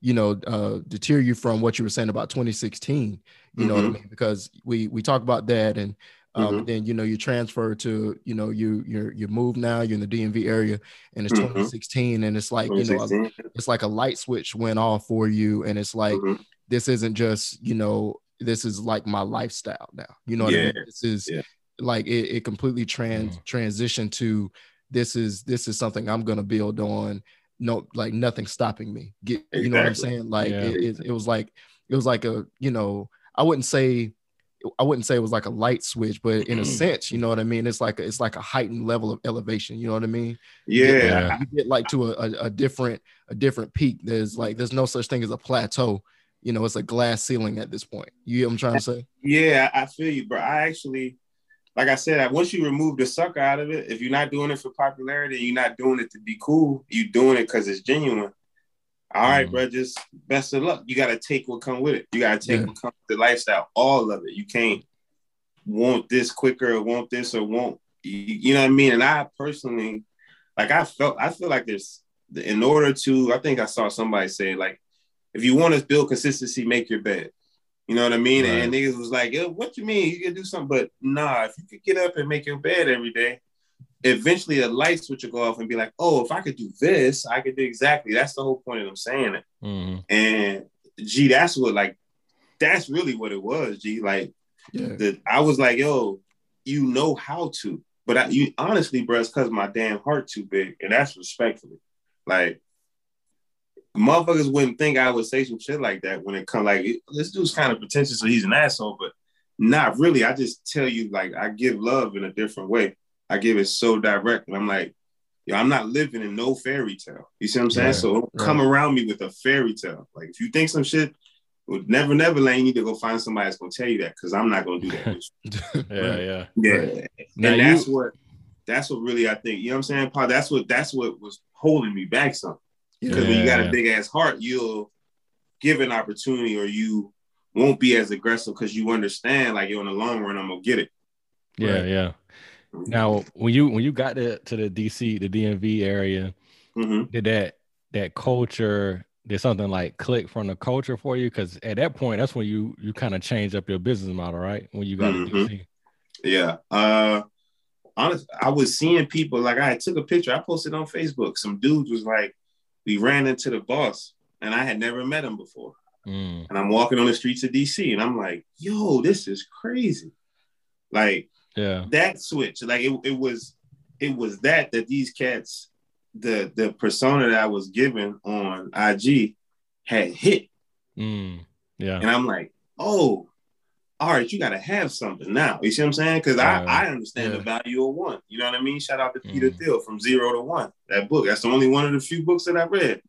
deter you from what you were saying about 2016. You know what I mean? Because we talk about that and. Then you transfer to you move now. You're in the DMV area, and it's 2016, and it's like it's like a light switch went off for you, and it's like this isn't just this is like my lifestyle now. You know what I mean? This is like it completely transitioned to this is something I'm gonna build on. No, like nothing's stopping me. You know what I'm saying? Like it was like a I wouldn't say it was like a light switch, but in a sense, you know what I mean? It's like a heightened level of elevation. You know what I mean? Yeah. You get like to a different peak. There's no such thing as a plateau. It's a glass ceiling at this point. You hear what I'm trying to say? Yeah, I feel you, bro. I actually, like I said, once you remove the sucker out of it, if you're not doing it for popularity, you're not doing it to be cool, you're doing it because it's genuine. All right, bro, just best of luck. You got to take what comes with it. You got to take what comes with the lifestyle, all of it. You can't want this quicker or want this or want, you know what I mean? And I personally, like I feel like there's, in order to, I think I saw somebody say, like, if you want to build consistency, make your bed. You know what I mean? Right. And niggas was like, yo, what you mean? You can do something. But nah, if you could get up and make your bed every day, eventually a light switch will go off and be like, oh, if I could do this, I could do exactly. That's the whole point of them saying it. And G, that's really what it was, G. Like, I was like, yo, you know how to. But you honestly, bro, it's because my damn heart too big. And that's respectfully. Like, motherfuckers wouldn't think I would say some shit like that when it comes. Like, this dude's kind of pretentious, so he's an asshole. But not really. I just tell you, like, I give love in a different way. I give it so direct. And I'm like, yo, I'm not living in no fairy tale. You see what I'm saying? So don't come around me with a fairy tale. Like, if you think some shit would never land, you need to go find somebody that's going to tell you that, because I'm not going to do that. Now and that's what really I think, you know what I'm saying, Paul? That's what was holding me back some. Because when you got a big ass heart, you'll give an opportunity or you won't be as aggressive because you understand, like, yo, in the long run, I'm going to get it. Right? Yeah. Now, when you got to the DC, the DMV area, did that culture, did something like click from the culture for you? Because at that point, that's when you kind of changed up your business model, right? When you got to DC. Yeah. Honestly, I was seeing people, like, I took a picture. I posted on Facebook. Some dude was like, we ran into the boss, and I had never met him before. And I'm walking on the streets of DC, and I'm like, yo, this is crazy. Like, yeah, that switch, like it was that these cats, the persona that I was given on IG had hit. And I'm like, oh, all right, you got to have something now. You see what I'm saying? Because I understand the value of one. You know what I mean? Shout out to Peter Thiel from Zero to One. That book. That's the only one of the few books that I read.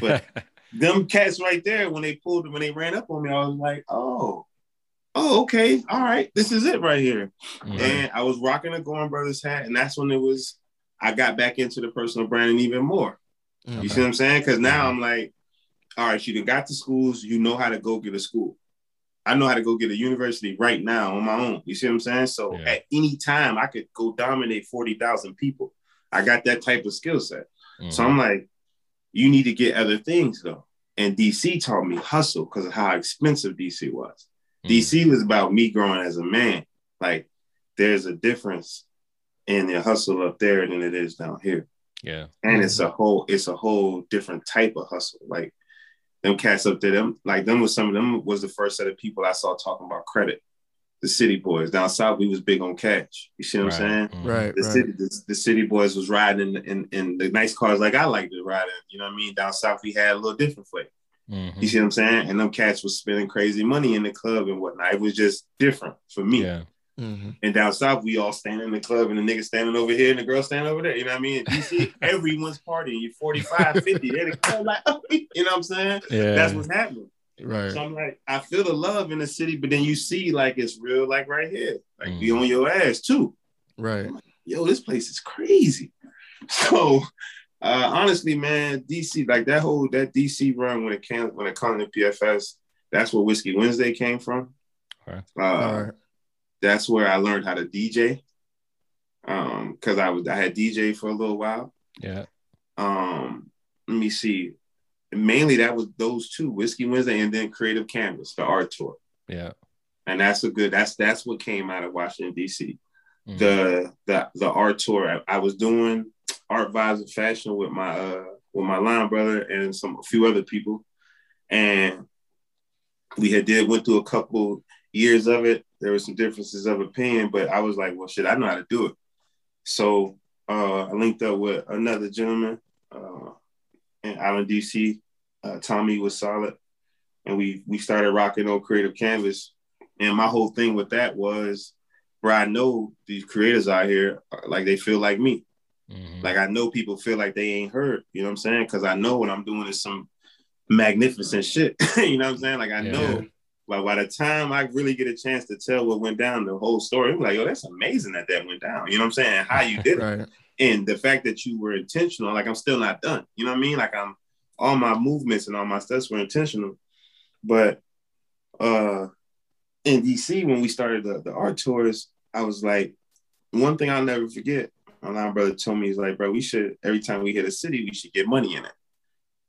But them cats right there, when they ran up on me, I was like, oh, okay, all right, this is it right here. And I was rocking a Gorham Brothers hat, and that's when I got back into the personal branding even more. You see what I'm saying? Because now I'm like, all right, you got the schools, you know how to go get a school. I know how to go get a university right now on my own. You see what I'm saying? So at any time, I could go dominate 40,000 people. I got that type of skill set. So I'm like, you need to get other things, though. And DC taught me hustle because of how expensive DC was. DC was about me growing as a man. Like, there's a difference in the hustle up there than it is down here. Yeah. And it's a whole different type of hustle. Like, them cats up there, them was the first set of people I saw talking about credit. the city boys. Down south, we was big on cash. You see what I'm saying? Right. The city boys was riding in the nice cars like I like to ride in. You know what I mean? Down south, we had a little different flavor. Mm-hmm. You see what I'm saying? And them cats was spending crazy money in the club and whatnot. It was just different for me. Yeah. Mm-hmm. And down south, we all standing in the club and the nigga standing over here and the girl standing over there. You know what I mean? You see, everyone's partying. You're 45, 50. They're the club like, you know what I'm saying? Yeah. That's what's happening. Right. So I'm like, I feel the love in the city, but then you see like it's real, like right here. Like be on your ass too. Right. I'm like, yo, this place is crazy. So honestly, man, DC, like that DC run when it comes to PFS, that's where Whiskey Wednesday came from. Okay. All right. That's where I learned how to DJ. Because I had DJ for a little while. Yeah. Let me see. Mainly that was those two, Whiskey Wednesday and then Creative Canvas, the art tour. Yeah. And that's what came out of Washington, D.C. Mm-hmm. The art tour. I was doing Art Vibes and Fashion with my line brother and a few other people. And we went through a couple years of it. There were some differences of opinion, but I was like, well, shit, I know how to do it. So I linked up with another gentleman out in D.C., Tommy was solid, and we started rocking on Creative Canvas. And my whole thing with that was, bro, I know these creators out here, like they feel like me. Mm-hmm. Like I know people feel like they ain't heard, you know what I'm saying? Because I know what I'm doing is some magnificent shit, you know what I'm saying? Like I know, like by the time I really get a chance to tell what went down, the whole story, I'm like, yo, that's amazing that went down, you know what I'm saying? How you did it. And the fact that you were intentional, like I'm still not done. You know what I mean? Like all my movements and all my steps were intentional. But in DC, when we started the art tours, I was like, one thing I'll never forget, my line brother told me, he's like, bro, every time we hit a city, we should get money in it.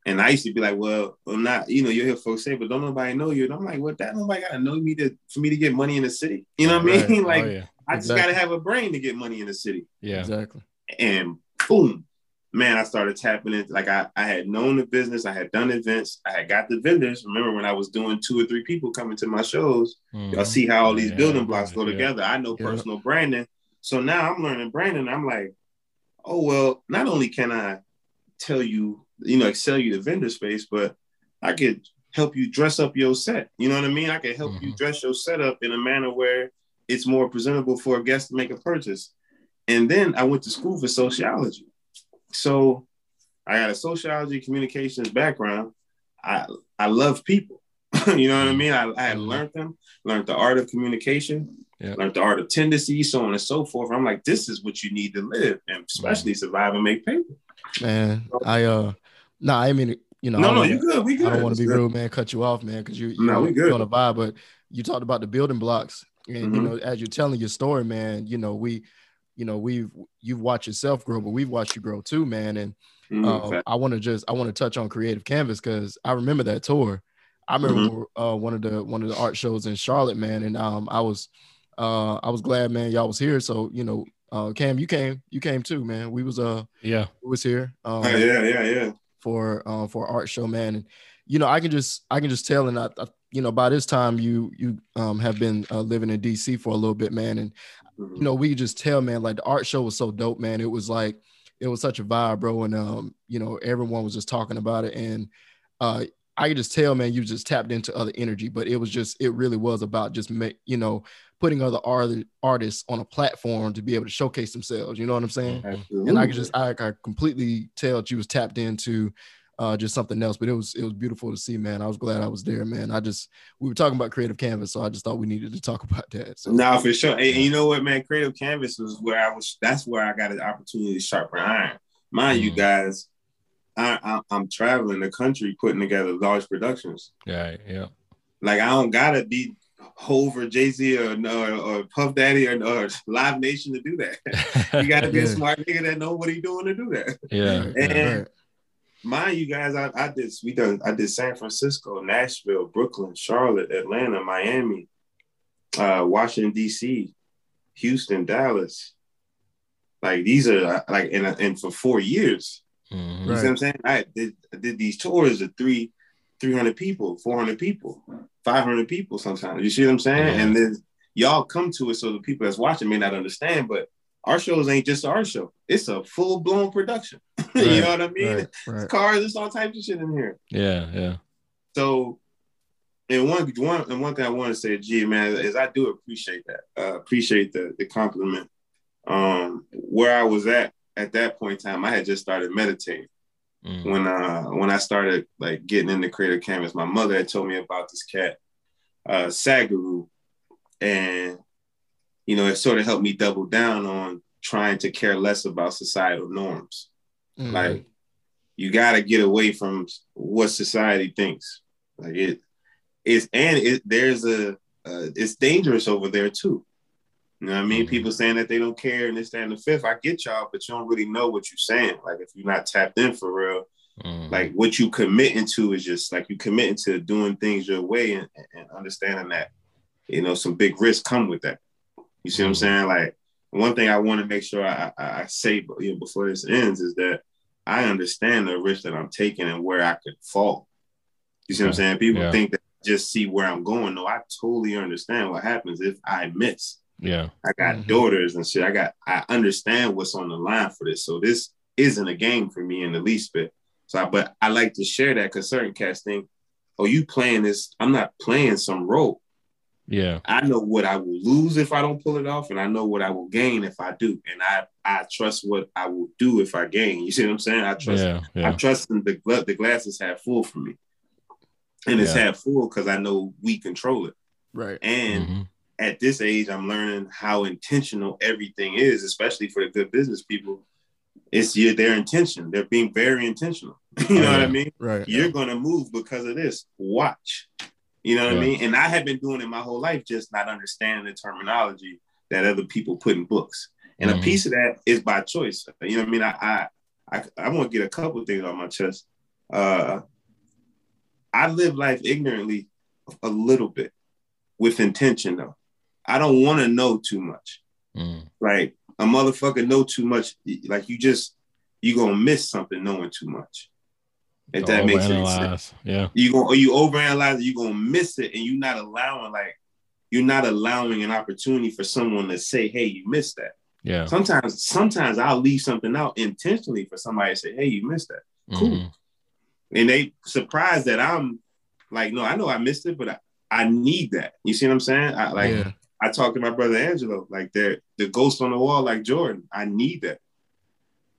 And I used to be like, well, I'm not, you know, you'll hear folks say, but don't nobody know you. And I'm like, what? That nobody got to know me for me to get money in the city? You know what I mean? Like, I just got to have a brain to get money in the city. Yeah, exactly. And boom, man, I started tapping into, like I had known the business. I had done events. I had got the vendors. Remember when I was doing 2 or 3 people coming to my shows, y'all see how all these building blocks go together. I know personal branding. So now I'm learning branding. I'm like, oh, well, not only can I tell you, you know, sell you the vendor space, but I could help you dress up your set. You know what I mean? I could help you dress your setup in a manner where it's more presentable for a guest to make a purchase. And then I went to school for sociology. So I got a sociology communications background. I love people. You know what I mean? I had learned them, learned the art of communication, learned the art of tendency, so on and so forth. I'm like, this is what you need to live and especially survive and make paper. Man, you're good. We good. I don't want to be rude, man, cut you off, man, because you're on a vibe, but you talked about the building blocks. And you know, as you're telling your story, man, you know, you've watched yourself grow, but we've watched you grow too, man. And I want to touch on Creative Canvas because I remember that tour. I remember one of the art shows in Charlotte, man. And I was glad, man, y'all was here. So you know, Cam, you came too, man. We was was here. For art show, man. And you know, I can just tell, and I you know, by this time you have been living in DC for a little bit, man, and you know, we just tell, man, like the art show was so dope, man. It was such a vibe, bro. And, you know, everyone was just talking about it. And I could just tell, man, you just tapped into other energy, but it really was about just, you know, putting other artists on a platform to be able to showcase themselves. You know what I'm saying? Absolutely. And I completely tell that you was tapped into just something else, but it was beautiful to see, man. I was glad I was there, man. We were talking about Creative Canvas, so I just thought we needed to talk about that. So. No, for sure. And you know what, man? Creative Canvas was where that's where I got an opportunity to sharpen iron. Mind you guys, I'm traveling the country, putting together large productions. Yeah, yeah. Like, I don't gotta be Hove or Jay-Z or Puff Daddy or Live Nation to do that. You gotta be a smart nigga that know what he doing to do that. Yeah, and mind you guys, I did San Francisco, Nashville, Brooklyn, Charlotte, Atlanta, Miami, Washington D.C., Houston, Dallas. Like these are like and for 4 years, you see what I'm saying? I did these tours of 300 people, 400 people, 500 people sometimes. You see what I'm saying? And then y'all come to it, so the people that's watching may not understand, but our shows ain't just our show. It's a full-blown production. Right, you know what I mean? Right, right. It's cars, it's all types of shit in here. Yeah, yeah. So, and one thing I want to say, G, man, is I do appreciate that. Appreciate the compliment. Where I was at that point in time, I had just started meditating. Mm. When I started like getting into creative canvas, my mother had told me about this cat, Sadhguru, and you know, it sort of helped me double down on trying to care less about societal norms. Mm. Like, you got to get away from what society thinks. Like it's dangerous over there too. You know what I mean? Mm-hmm. People saying that they don't care and this, that, and the fifth. I get y'all, but you don't really know what you're saying. Like, if you're not tapped in for real, mm-hmm. like what you committing to is just like you committing to doing things your way and understanding that, you know, some big risks come with that. You see mm-hmm. what I'm saying? Like, one thing I want to make sure I say, you know, before this ends is that I understand the risk that I'm taking and where I could fall. You see what I'm saying? People yeah. think that just see where I'm going. No, I totally understand what happens if I miss. Yeah, I got mm-hmm. daughters and shit. I understand what's on the line for this. So this isn't a game for me in the least bit. So, but I like to share that because certain cats think, "Oh, you playing this? I'm not playing some role." Yeah, I know what I will lose if I don't pull it off, and I know what I will gain if I do, and I trust what I will do if I gain. You see what I'm saying? I trust. Yeah, yeah. I trust in the glass is half full for me, and yeah. it's half full because I know we control it. Right, and. Mm-hmm. At this age, I'm learning how intentional everything is, especially for the good business people. It's their intention. They're being very intentional. You know what I mean? Right. You're going to move because of this. Watch. You know what I mean? And I have been doing it my whole life, just not understanding the terminology that other people put in books. And mm-hmm. a piece of that is by choice. You know what I mean? I want to get a couple of things on my chest. I live life ignorantly a little bit with intention, though. I don't want to know too much. Mm. Like, a motherfucker know too much. Like, you going to miss something knowing too much. If that makes any sense. Yeah. You overanalyze it, you're going to miss it, and you're not allowing an opportunity for someone to say, hey, you missed that. Yeah. Sometimes I'll leave something out intentionally for somebody to say, hey, you missed that. Mm-hmm. Cool. And they surprised that I'm like, no, I know I missed it, but I need that. You see what I'm saying? I talked to my brother Angelo, like the ghost on the wall, like Jordan. I need that.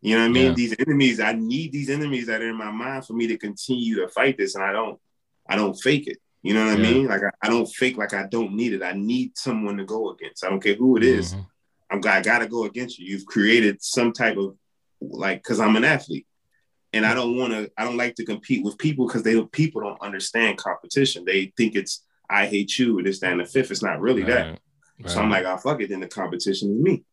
You know what I mean? Yeah. I need these enemies that are in my mind for me to continue to fight this. And I don't fake it. You know what I mean? Like, I don't fake like I don't need it. I need someone to go against. I don't care who it is. Mm-hmm. I got to go against you. You've created some type of, like, because I'm an athlete. And I don't want to, I don't like to compete with people because people don't understand competition. They think it's, I hate you, or this, that, and the fifth. It's not really that. Right. So I'm like, oh, fuck it. Then the competition is me.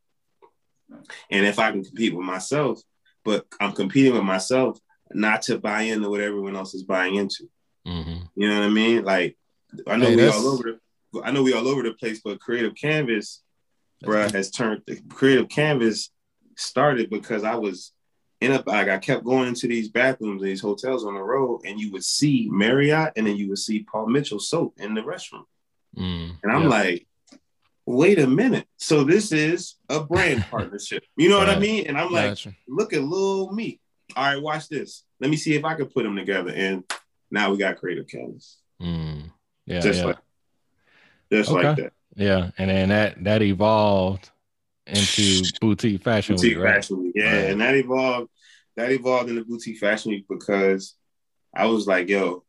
And if I can compete with myself, but I'm competing with myself not to buy into what everyone else is buying into. Mm-hmm. You know what I mean? Like, I know we all over the place, but Creative Canvas, bruh, Creative Canvas started because I kept going into these bathrooms and these hotels on the road, and you would see Marriott, and then you would see Paul Mitchell soap in the restroom. And I'm like, wait a minute. So this is a brand partnership. You know what I mean? And I'm like, look at little me. All right, watch this. Let me see if I can put them together. And now we got Creative Canvas. Mm. Yeah, like that. Yeah, and then that evolved into Boutique Fashion Week, yeah, right. And that evolved into Boutique Fashion Week because I was like, yo,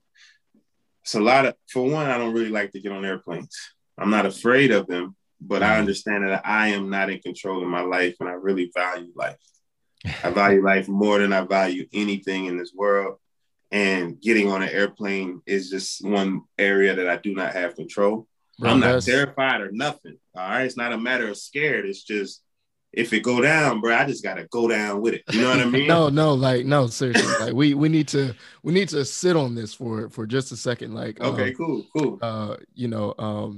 it's a lot of, for one, I don't really like to get on airplanes. I'm not afraid of them, but I understand that I am not in control of my life, and I really value life. I value life more than I value anything in this world, and getting on an airplane is just one area that I do not have control. I'm not terrified or nothing. All right. It's not a matter of scared. It's just, if it go down, bro, I just got to go down with it. You know what I mean? Seriously. Like, we need to sit on this for just a second. Like, okay, cool.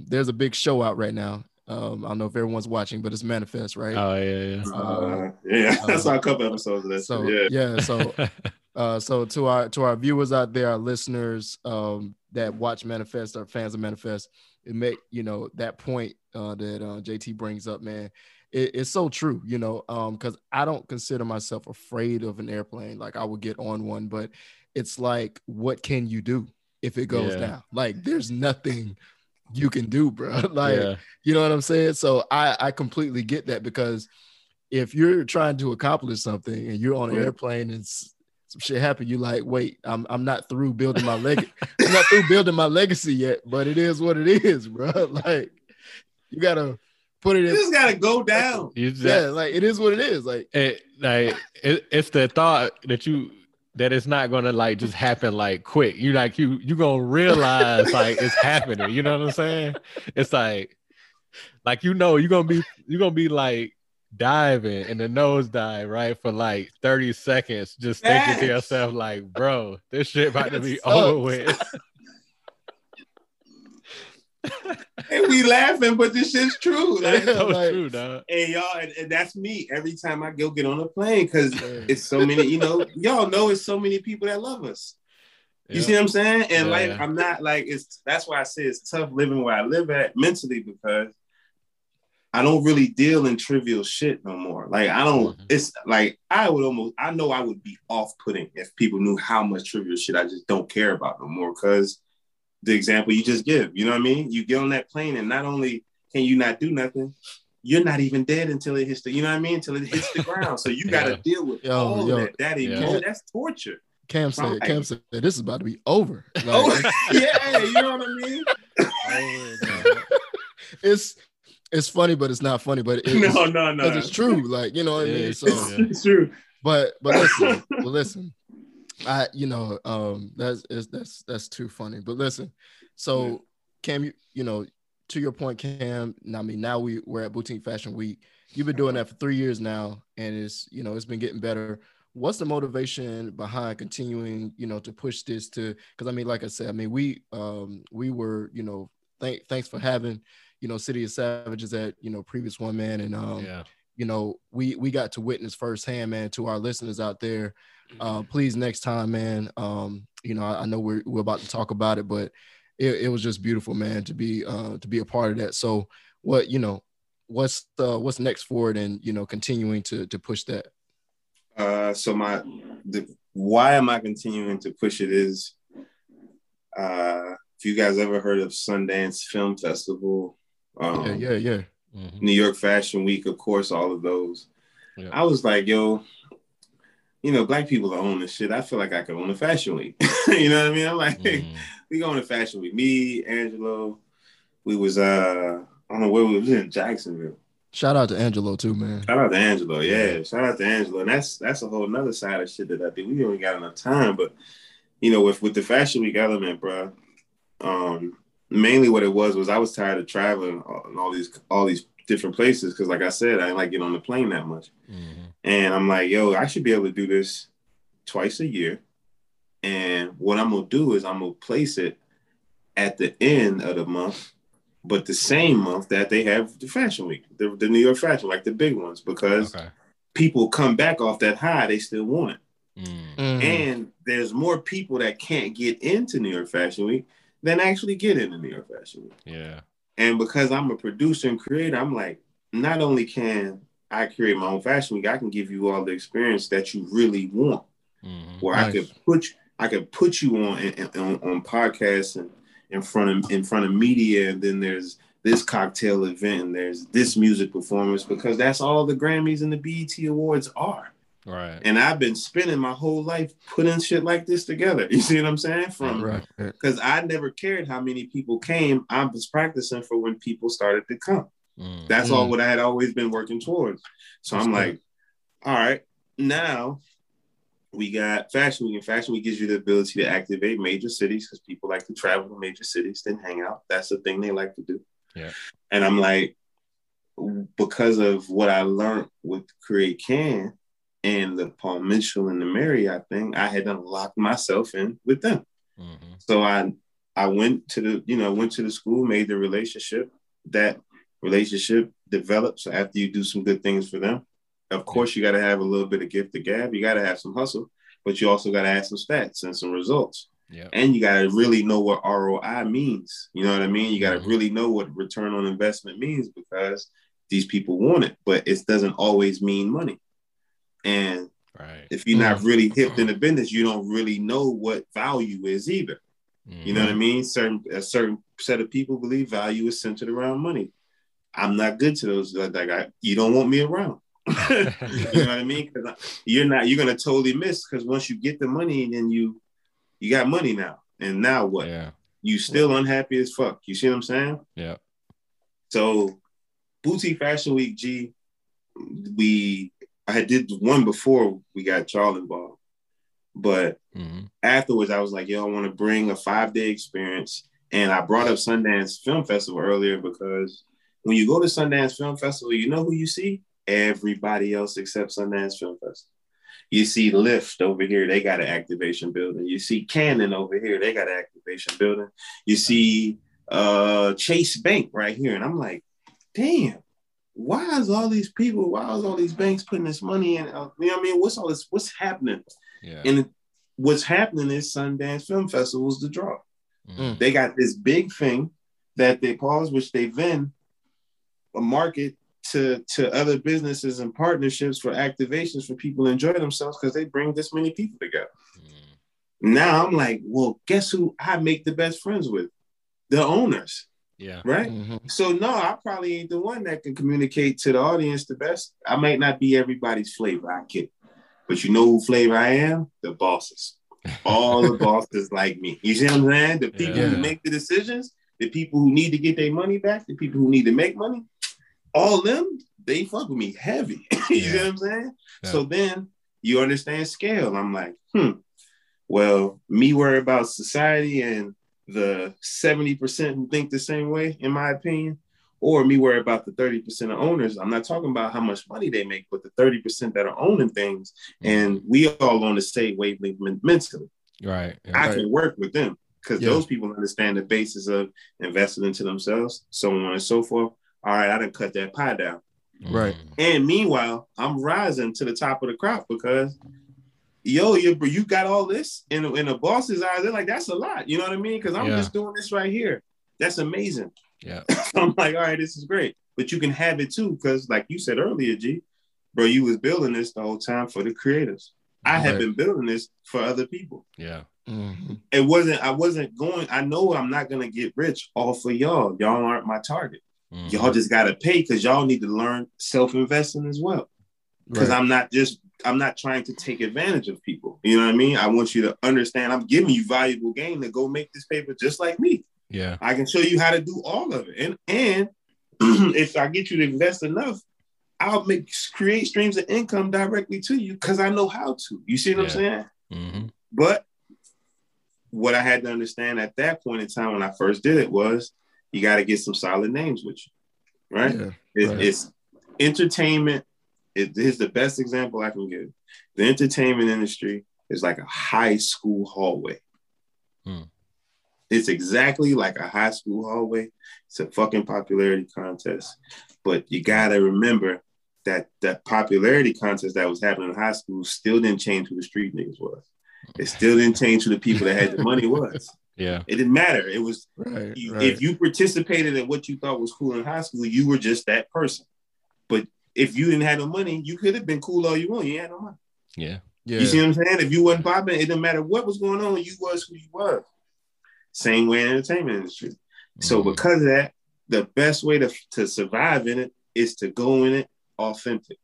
There's a big show out right now. I don't know if everyone's watching, but it's Manifest, right? Oh yeah. I saw a couple episodes of that. So so to our viewers out there, our listeners that watch Manifest, our fans of Manifest, it make, you know, that point that JT brings up, man, it's so true, you know, because I don't consider myself afraid of an airplane. Like, I would get on one, but it's like, what can you do if it goes down? Like, there's nothing you can do, bro. Like, you know what I'm saying? So I completely get that, because if you're trying to accomplish something and you're on an airplane and some shit happened, you're like, wait, I'm not through building my legacy. I'm not through building my legacy yet, but it is what it is, bro. Like, you gotta put it in. You just gotta go down. Like, it is what it is. Like, it's the thought that it's not gonna like just happen like quick. You like you gonna realize like it's happening. You know what I'm saying? It's like you know you're gonna be like diving in the nose dive right for like 30 seconds, just thinking to yourself like, bro, this shit about to be over with. And we laughing, but this shit's true. Like, it's so true, dog. And y'all, and that's me every time I go get on a plane, because it's so many, you know, y'all know it's so many people that love us. Yeah. You see what I'm saying? And I'm not like, that's why I say it's tough living where I live at mentally, because I don't really deal in trivial shit no more. Like, I don't, it's like, I know I would be off-putting if people knew how much trivial shit I just don't care about no more, because the example you just give, you know what I mean? You get on that plane and not only can you not do nothing, you're not even dead until it hits the, you know what I mean? Until it hits the ground. So you got to deal with all of that. That's torture. Cam said, this is about to be over. Like, you know what I mean? It's funny, but it's not funny. But no, it's true. Like, you know what I mean. So it's true. But listen, I, you know, that's too funny. But listen, so Cam, you know, to your point, Cam. I mean, now we're at Boutique Fashion Week. You've been doing that for 3 years now, and it's been getting better. What's the motivation behind continuing, you know, to push this to? Because I mean, like I said, I mean, we were, you know, thanks for having, you know, City of Savages at, you know, previous one, man. And, you know, we got to witness firsthand, man, to our listeners out there. Please, next time, man, you know, I know we're about to talk about it, but it was just beautiful, man, to be a part of that. So what, you know, what's next for it and, you know, continuing to push that? So why am I continuing to push it is, if you guys ever heard of Sundance Film Festival, New York Fashion Week, of course, all of those. Yeah. I was like, yo, you know, Black people are owning shit. I feel like I could own a Fashion Week. You know what I mean? I'm like, we going to Fashion Week. Me, Angelo, we was, I don't know where we was in Jacksonville. Shout out to Angelo too, man. Shout out to Angelo, yeah. Shout out to Angelo. And that's a whole nother side of shit that I think we only got enough time. But, you know, with the Fashion Week element, bro, mainly what it was I was tired of traveling in all these different places, because like I said, I didn't like get on the plane that much. And I'm like, yo, I should be able to do this twice a year, and what I'm gonna do is I'm gonna place it at the end of the month, but the same month that they have the Fashion Week, the New York Fashion, like the big ones, because people come back off that high, they still want it. And there's more people that can't get into New York Fashion Week than actually get into New York Fashion Week. Yeah. And because I'm a producer and creator, I'm like, not only can I create my own Fashion Week, I can give you all the experience that you really want. Where I could put you on podcasts and in front of media, and then there's this cocktail event and there's this music performance, because that's all the Grammys and the BET Awards are. Right. And I've been spending my whole life putting shit like this together. You see what I'm saying? Because I never cared how many people came. I was practicing for when people started to come. That's all what I had always been working towards. So that's like, all right, now we got Fashion Week. And Fashion Week gives you the ability to activate major cities, because people like to travel to major cities, then hang out. That's the thing they like to do. Yeah. And I'm like, because of what I learned with Create Can, and the Paul Mitchell and the Marriott thing, I had unlocked myself in with them. So I went to the school, made the relationship. That relationship developed. So after you do some good things for them, of course you got to have a little bit of gift to gab. You got to have some hustle, but you also got to have some stats and some results. Yeah. And you got to really know what ROI means. You know what I mean? You got to really know what return on investment means, because these people want it, but it doesn't always mean money. And if you're not really hip in the business, you don't really know what value is either. You know what I mean? A certain set of people believe value is centered around money. I'm not good to those. You don't want me around. You know what I mean? Because you're gonna totally miss. Because once you get the money, then you got money now, and now what? Yeah. You still unhappy as fuck. You see what I'm saying? Yeah. So, Boutique Fashion Week, G. I did one before we got Charles involved, but afterwards I was like, yo, I want to bring a 5-day experience. And I brought up Sundance Film Festival earlier, because when you go to Sundance Film Festival, you know who you see? Everybody else except Sundance Film Festival. You see Lyft over here, they got an activation building. You see Canon over here, they got an activation building. You see Chase Bank right here. And I'm like, damn, why is all these banks putting this money in? You know what I mean? What's all this? What's happening? Yeah. And what's happening is Sundance Film Festival is the draw. They got this big thing that they pause, which they vend a market to other businesses and partnerships for activations for people to enjoy themselves, because they bring this many people together. Now I'm like, well, guess who I make the best friends with? The owners. Yeah. Right. So no, I probably ain't the one that can communicate to the audience the best. I might not be everybody's flavor. I kid. But you know who flavor I am? The bosses. All the bosses like me. You see what I'm saying? The people who make the decisions, the people who need to get their money back, the people who need to make money, all them, they fuck with me heavy. You see what I'm saying? Yeah. So then you understand scale. I'm like, well, me worry about society and the 70% who think the same way, in my opinion, or me worry about the 30% of owners. I'm not talking about how much money they make, but the 30% that are owning things, and we all on the same wavelength mentally. Right. Yeah, I can work with them, because those people understand the basis of investing into themselves, so on and so forth. All right, I done cut that pie down. Right. And meanwhile, I'm rising to the top of the crop, because you got all this, and in the boss's eyes, they're like, that's a lot. You know what I mean? Because I'm just doing this right here. That's amazing. Yeah. So I'm like, all right, this is great. But you can have it too, because like you said earlier, G, bro, you was building this the whole time for the creators. I have been building this for other people. Yeah. I know I'm not going to get rich off of y'all. Y'all aren't my target. Y'all just got to pay, because y'all need to learn self-investing as well. Because I'm not trying to take advantage of people. You know what I mean? I want you to understand I'm giving you valuable game to go make this paper just like me. Yeah. I can show you how to do all of it. And if I get you to invest enough, I'll create streams of income directly to you, because I know how to. You see what I'm saying? But what I had to understand at that point in time when I first did it was you got to get some solid names with you, right? Yeah, it's entertainment. Here's the best example I can give. The entertainment industry is like a high school hallway. It's exactly like a high school hallway. It's a fucking popularity contest. But you got to remember that that popularity contest that was happening in high school still didn't change who the street niggas was. It still didn't change who the people that had the money was. Yeah, it didn't matter. It was if you participated in what you thought was cool in high school, you were just that person. But if you didn't have no money, you could have been cool all you want. You had no money. Yeah. You see what I'm saying? If you wasn't popping, it didn't matter what was going on. You was who you was. Same way in the entertainment industry. So because of that, the best way to survive in it is to go in it authentic.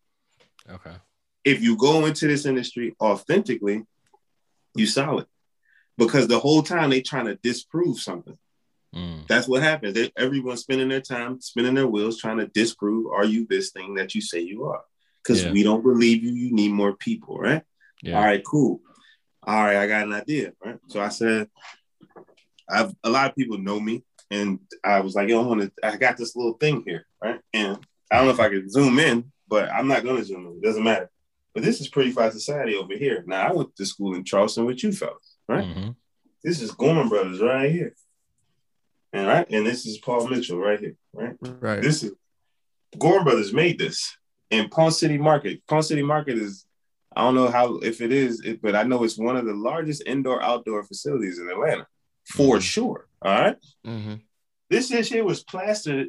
Okay. If you go into this industry authentically, you solid. Because the whole time they trying to disprove something. That's what happens. Everyone's spending their time, spinning their wheels, trying to disprove, are you this thing that you say you are? Because we don't believe you. You need more people, right? Yeah. All right, cool. All right, I got an idea, right? So I said, a lot of people know me, and I was like, I got this little thing here, right? And I don't know if I could zoom in, but I'm not going to zoom in. It doesn't matter. But this is Pretty Fly Society over here. Now, I went to school in Charleston with you fellas, right? This is Gorham Brothers right here. And this is Paul Mitchell right here, right? Right. This is Gorham Brothers made this in Ponce City Market. Ponce City Market is I don't know how, if it is, but I know it's one of the largest indoor-outdoor facilities in Atlanta, for sure. All right. Mm-hmm. This year was plastered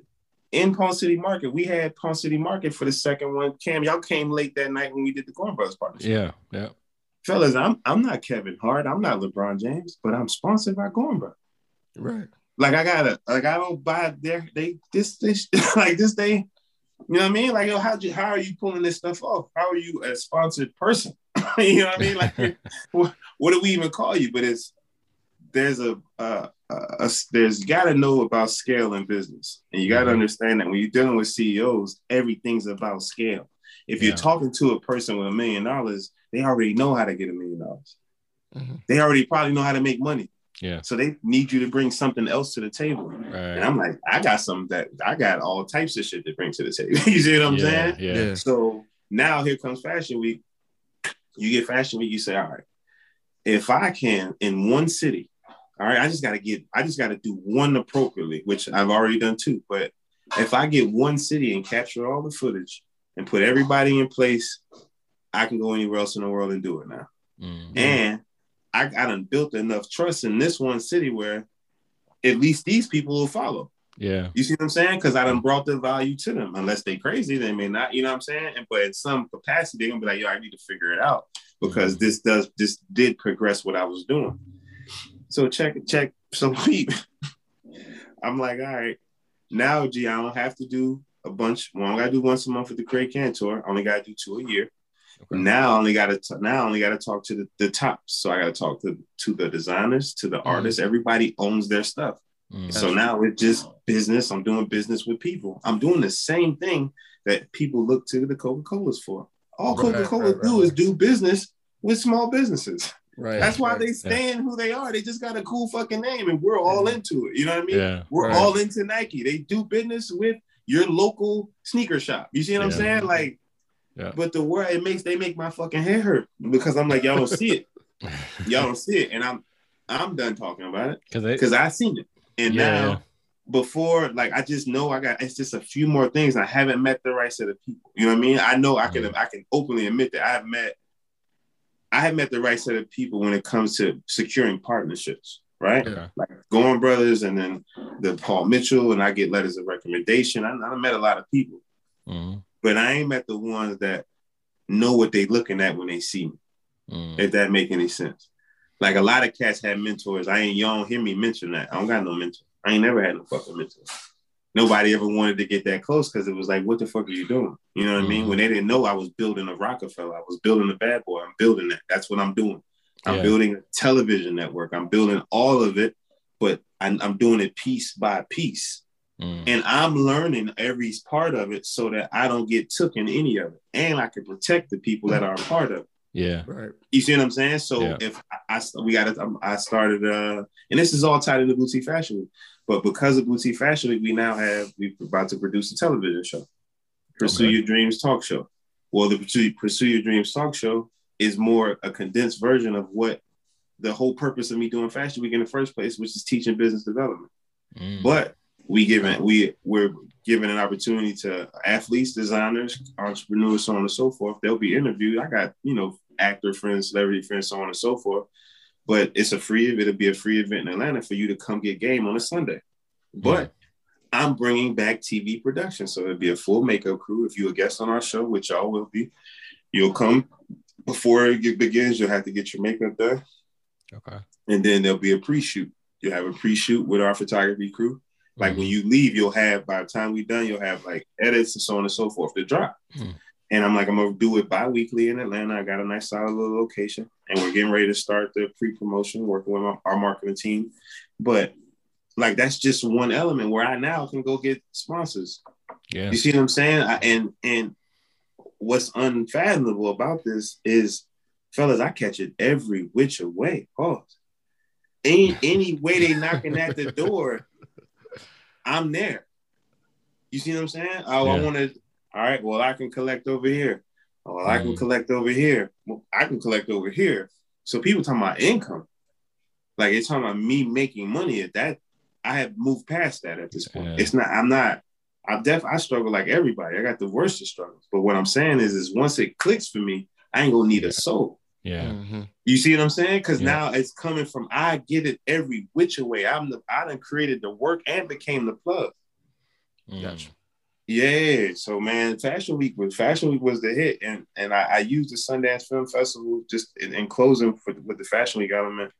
in Ponce City Market. We had Ponce City Market for the second one. Cam, y'all came late that night when we did the Gorham Brothers partnership. Yeah, yeah. Fellas, I'm not Kevin Hart. I'm not LeBron James, but I'm sponsored by Gorham Brothers. Right. Like I don't buy this. You know what I mean? Like, yo, how are you pulling this stuff off? How are you a sponsored person? You know what I mean? Like, what do we even call you? But there's got to know about scale in business, and you got to understand that when you're dealing with CEOs, everything's about scale. If you're talking to a person with $1 million, they already know how to get $1 million. Mm-hmm. They already probably know how to make money. Yeah. So they need you to bring something else to the table. Right. And I'm like, I got all types of shit to bring to the table. You see what I'm saying? Yeah. So now here comes Fashion Week. You get Fashion Week, you say, all right, if I can in one city, all right, I just gotta do one appropriately, which I've already done two. But if I get one city and capture all the footage and put everybody in place, I can go anywhere else in the world and do it now. Mm-hmm. And I done built enough trust in this one city where at least these people will follow. Yeah. You see what I'm saying? Because I done brought the value to them. Unless they crazy, they may not, you know what I'm saying? But in some capacity, they're going to be like, yo, I need to figure it out because this did progress what I was doing. So check. So I'm like, all right, now, G, I don't have to do a bunch. Well, I got to do once a month with the Craig Cantor. I only got to do two a year. Okay. Now I only got to talk to the tops. So I got to talk to the designers, to the artists. Everybody owns their stuff. Mm. So now it's just business. I'm doing business with people. I'm doing the same thing that people look to the Coca-Colas for. All Coca-Cola do is do business with small businesses. Right. That's why they stand who they are. They just got a cool fucking name, and we're all into it. You know what I mean? Yeah. We're all into Nike. They do business with your local sneaker shop. You see what I'm saying? Like. Yeah. But the word they make my fucking head hurt because I'm like, y'all don't see it. Y'all don't see it. And I'm done talking about it because I seen it. And now before, like, I just know it's just a few more things. I haven't met the right set of people. You know what I mean? I know I can openly admit that I have met the right set of people when it comes to securing partnerships. Right? Yeah. Like Gorham Brothers and then the Paul Mitchell, and I get letters of recommendation. I met a lot of people. Mm-hmm. But I ain't met the ones that know what they looking at when they see me, if that make any sense. Like a lot of cats had mentors. Y'all don't hear me mention that. I don't got no mentor. I ain't never had no fucking mentor. Nobody ever wanted to get that close because it was like, what the fuck are you doing? You know what I mean? When they didn't know I was building a Rockefeller, I was building a Bad Boy. I'm building that. That's what I'm doing. I'm building a television network. I'm building all of it, but I'm doing it piece by piece. And I'm learning every part of it so that I don't get took in any of it. And I can protect the people that are a part of it. Yeah. Right. You see what I'm saying? So if I started, and this is all tied into Boutique Fashion Week, but because of Boutique Fashion Week, we're about to produce a television show, Pursue Your Dreams Talk Show. Well, the Pursue Your Dreams Talk Show is more a condensed version of what the whole purpose of me doing Fashion Week in the first place, which is teaching business development. But we're given an opportunity to athletes, designers, entrepreneurs, so on and so forth. They'll be interviewed. I got, actor friends, celebrity friends, so on and so forth. But it'll be a free event in Atlanta for you to come get game on a Sunday. But I'm bringing back TV production. So it'll be a full makeup crew. If you're a guest on our show, which y'all will be, you'll come before it begins. You'll have to get your makeup done. Okay. And then there'll be a pre-shoot. You'll have a pre-shoot with our photography crew. Like when you leave, by the time we're done, you'll have like edits and so on and so forth to drop. And I'm like, I'm going to do it bi-weekly in Atlanta. I got a nice solid little location and we're getting ready to start the pre-promotion, working with our marketing team. But like, that's just one element where I now can go get sponsors. Yeah. You see what I'm saying? And what's unfathomable about this is, fellas, I catch it every which way. Pause. Any way they knocking at the door, I'm there. You see what I'm saying? Oh, yeah. I want to. All right. Well, I can collect over here. Oh, well, I can collect over here. Well, I can collect over here. So people talking about income, like it's talking about me making money. At that, I have moved past that at this point. Yeah. It's not. I'm not. I struggle like everybody. I got the worst of struggles. But what I'm saying is once it clicks for me, I ain't gonna need a soap. Yeah. Mm-hmm. You see what I'm saying? Because now it's coming from, I get it every which way. I done created the work and became the plug. Gotcha. Yeah. So man, Fashion Week was the hit. And I used the Sundance Film Festival just in closing with the Fashion Week element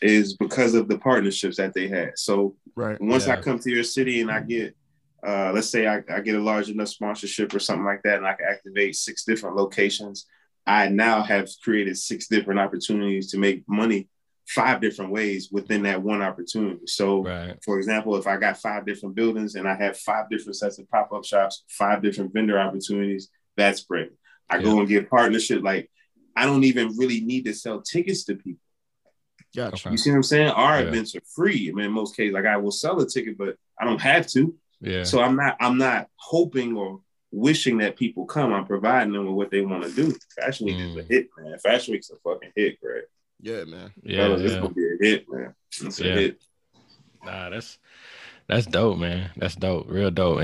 is because of the partnerships that they had. So once I come to your city and I get let's say I get a large enough sponsorship or something like that, and I can activate 6 different locations, I now have created 6 different opportunities to make money 5 different ways within that one opportunity. So, for example, if I got 5 different buildings and I have 5 different sets of pop-up shops, 5 different vendor opportunities, that's great. I go and get partnership. Like, I don't even really need to sell tickets to people. Gotcha. Okay. You see what I'm saying? Our events are free. I mean, in most cases, like I will sell a ticket, but I don't have to. Yeah. So I'm not hoping or wishing that people come. I'm providing them with what they want to do. Fashion Week is a hit, man. Fashion Week's a fucking hit, Greg. Yeah, man. Yeah, it's gonna be a hit, man. It's a hit. Nah, that's dope, man. That's dope, real dope,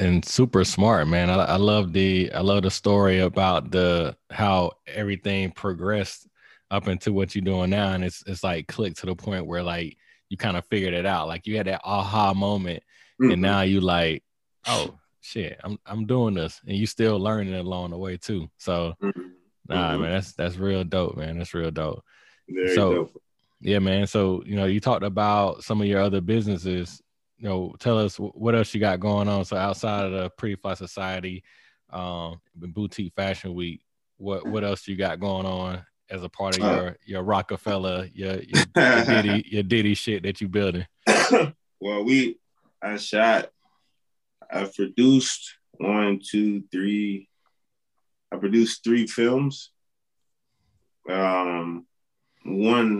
and super smart, man. I love the story about how everything progressed up into what you're doing now, and it's like clicked to the point where like you kind of figured it out, like you had that aha moment, and now you like, oh shit, I'm doing this, and you still learning along the way too. So, man, that's real dope, man. That's real dope. Very dope. Yeah, man. So, you know, you talked about some of your other businesses. You know, tell us what else you got going on. So, outside of the Pretty Fly Society, Boutique Fashion Week, what else you got going on as a part of your Rockefeller, your Diddy shit that you building? Well, I produced 3 films. One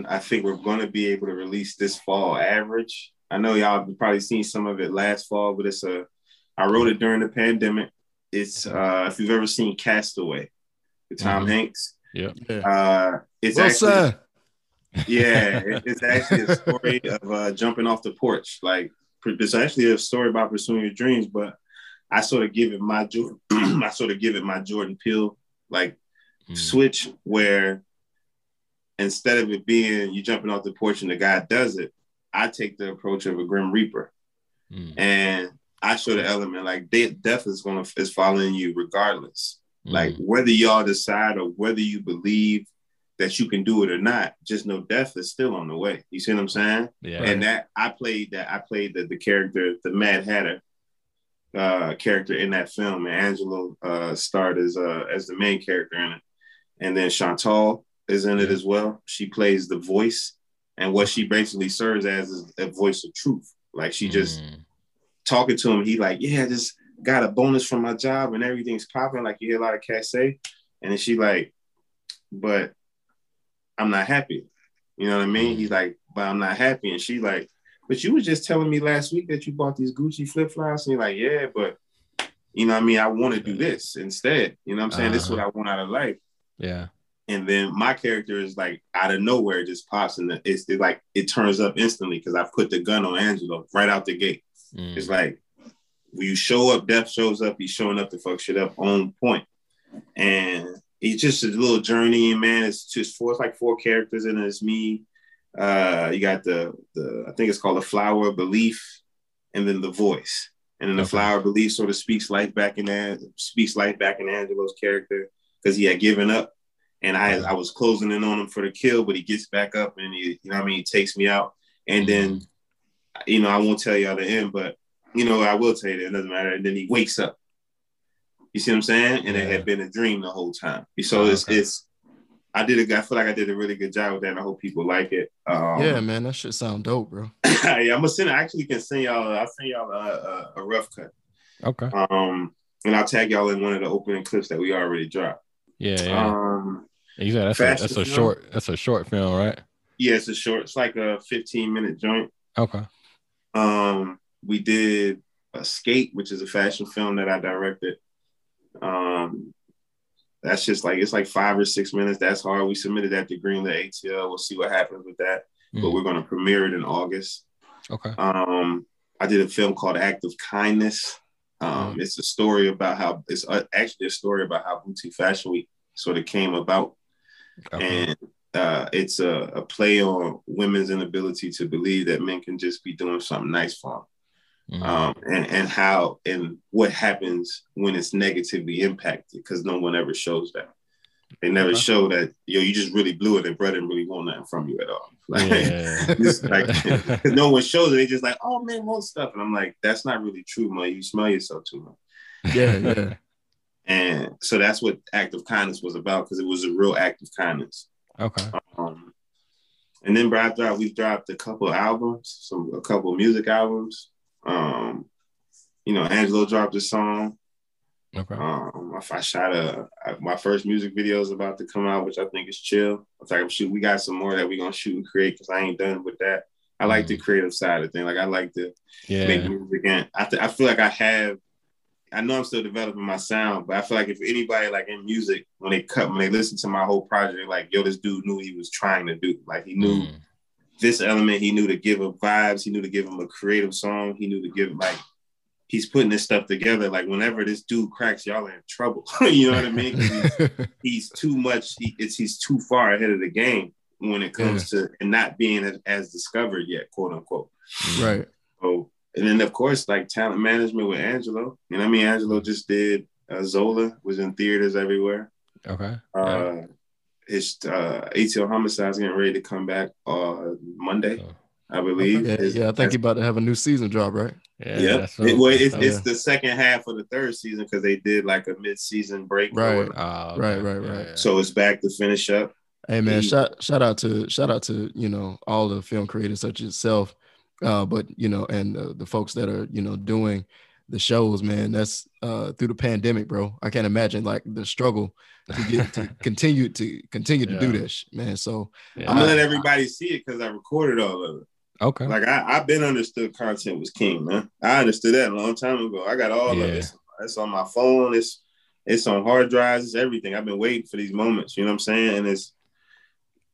I think we're going to be able to release this fall, Average. I know y'all have probably seen some of it last fall, but I wrote it during the pandemic. It's if you've ever seen Castaway with Tom Hanks. Yeah. It's it's actually a story of jumping off the porch. Like, it's actually a story about pursuing your dreams, but I sort of give it my Jordan Peele like switch, where instead of it being you jumping off the porch and the guy does it, I take the approach of a Grim Reaper, and I show the element like death is following you regardless. Like, whether y'all decide or whether you believe that you can do it or not, just know death is still on the way. You see what I'm saying? Yeah. And that I played the character, the Mad Hatter character in that film. And Angelo starred as the main character in it. And then Chantal is in it as well. She plays the voice. And what she basically serves as is a voice of truth. Like, she just talking to him. He like, yeah, just got a bonus from my job and everything's popping. Like, you hear a lot of cats say. And then she like, but I'm not happy. You know what I mean? He's like, but I'm not happy. And she like, but you were just telling me last week that you bought these Gucci flip-flops. And you're like, yeah, but you know what I mean? I want to do this instead. You know what I'm saying? This is what I want out of life. Yeah. And then my character is like, out of nowhere, it just pops. And it's like, it turns up instantly because I put the gun on Angelo right out the gate. It's like, when you show up, death shows up. He's showing up to fuck shit up on point. And it's just a little journey, man. It's just like 4 characters in it. It's me. You got the I think it's called the Flower of Belief, and then the voice. And then the Flower of Belief sort of speaks life back in Angelo's character, because he had given up. And I was closing in on him for the kill, but he gets back up and he, you know what I mean, he takes me out. And then, you know, I won't tell you all the end, but you know, I will tell you that it doesn't matter. And then he wakes up. You see what I'm saying? And it had been a dream the whole time. So I feel like I did a really good job with that, and I hope people like it. Yeah, man, that shit sound dope, bro. Yeah, I'll send y'all a rough cut. Okay. And I'll tag y'all in one of the opening clips that we already dropped. Yeah. Exactly. That's a short film, right? Yeah, it's a short. It's like a 15-minute joint. Okay. We did Skate, which is a fashion film that I directed. That's just like, it's like 5 or 6 minutes. That's hard. We submitted that to Greenlit ATL. We'll see what happens with that. But we're going to premiere it in August. Okay. I did a film called Act of Kindness. It's a story about how Boutique Fashion Week sort of came about. Okay. And it's a play on women's inability to believe that men can just be doing something nice for them. Mm-hmm. And how and what happens when it's negatively impacted, because no one ever shows that. They never show that, yo, you just really blew it and bro didn't really want nothing from you at all. Like, just like, cause no one shows it. They just like, oh, man, want stuff. And I'm like, that's not really true, man. You smell yourself too much. Yeah, yeah. And so that's what Act of Kindness was about, because it was a real act of kindness. Okay. And then we dropped a couple albums, a couple music albums. You know, Angelo dropped a song. Okay. I shot my first music video is about to come out, which I think is chill. I'm like, shoot, we got some more that we're gonna shoot and create, because I ain't done with that. I like the creative side of things. Like, I like to make music, and I feel like I know I'm still developing my sound, but I feel like if anybody like in music, when they listen to my whole project, they're like, yo, this dude knew he was trying to do. Like, he knew this element, he knew to give him vibes, he knew to give him a creative song, he knew to give like. He's putting this stuff together. Like, whenever this dude cracks, y'all are in trouble. You know what I mean? He's too much. He's too far ahead of the game when it comes to and not being as discovered yet, quote unquote. Right. So, and then of course, like talent management with Angelo. You know what I mean? Angelo just did Zola, was in theaters everywhere. Okay. His ATL Homicide's getting ready to come back Monday. Oh. I believe. I think you're about to have a new season job, right? Yeah. Yep. It's the second half of the third season, because they did like a mid-season break. Right. Right. So it's back to finish up. Hey man, shout out to you know, all the film creators such as yourself, but you know, and the folks that are, you know, doing the shows, man. That's through the pandemic, bro. I can't imagine like the struggle to continue to do this, man. So I'm gonna let everybody see it, because I recorded all of it. Okay. Like I've been understood content was king, man. I understood that a long time ago. I got all of it. It's on my phone. It's on hard drives. It's everything. I've been waiting for these moments. You know what I'm saying? And it's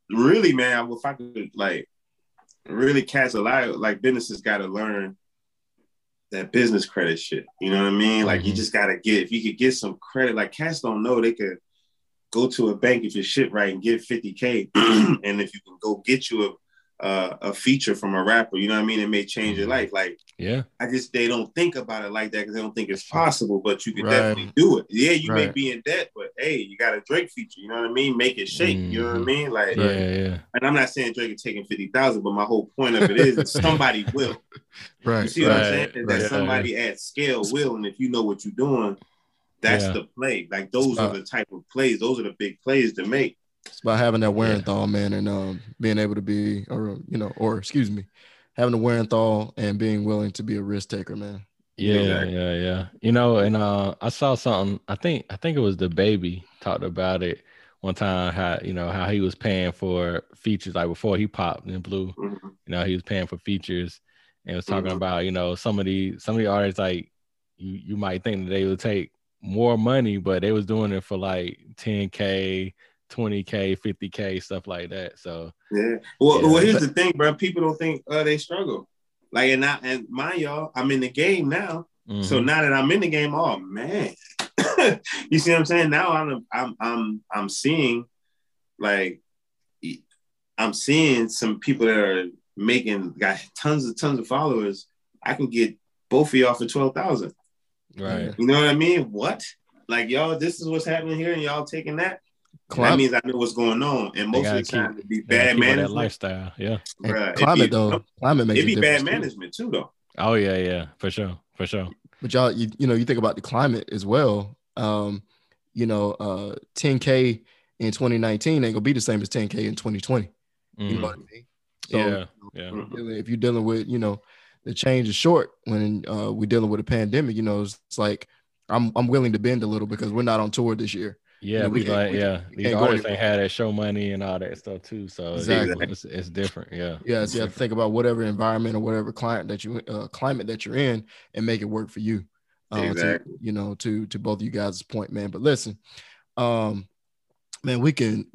really, man, if I could like really catch a lot, like businesses got to learn that business credit shit. You know what I mean? Like, you just got to if you could get some credit, like cats don't know they could go to a bank if your shit right and get $50,000. And if you can go get you a feature from a rapper, you know what I mean? It may change your life. Like, they don't think about it like that, because they don't think it's possible, but you can definitely do it. Yeah, you may be in debt, but hey, you got a Drake feature, you know what I mean? Make it shake, you know what I mean? Like, and I'm not saying Drake is taking $50,000, but my whole point of it is that somebody will. Right. You see what I'm saying? That somebody at scale will, and if you know what you're doing, that's the play. Like, those are the type of plays. Those are the big plays to make. It's about having that wear-and-thaw, man, and being able to be, having a wear-and-thaw and being willing to be a risk taker, man. Yeah. You know, and I saw something. I think it was DaBaby talked about it one time. How how he was paying for features, like before he popped and blew. Mm-hmm. You know, he was paying for features and was talking about, you know, some of the artists, like you might think that they would take more money, but they was doing it for like $10,000. $20,000, $50,000, stuff like that. So here's the thing, bro. People don't think they struggle. Like, and mind y'all, I'm in the game now. Mm-hmm. So now that I'm in the game, oh man, you see what I'm saying? Now I'm seeing, like, I'm seeing some people that are got tons of followers. I can get both of y'all for 12,000. Right. You know what I mean? What? Like, y'all, this is what's happening here, and y'all taking that. That means I know what's going on, and most of the time it'd be bad management. That lifestyle, climate makes it. It'd be bad management too, though. Oh yeah, for sure. But y'all, you think about the climate as well. $10,000 in 2019 ain't gonna be the same as $10,000 in 2020. Mm-hmm. You know what I mean? So, if you're dealing with, the change is short when we're dealing with a pandemic. You know, it's like I'm willing to bend a little because we're not on tour this year. Yeah, these artists ain't had that show money and all that stuff too. So it's different. Yeah. Yeah. So you have to think about whatever environment or whatever climate that you're in and make it work for you. Exactly. To both of you guys' point, man. But listen, man, we can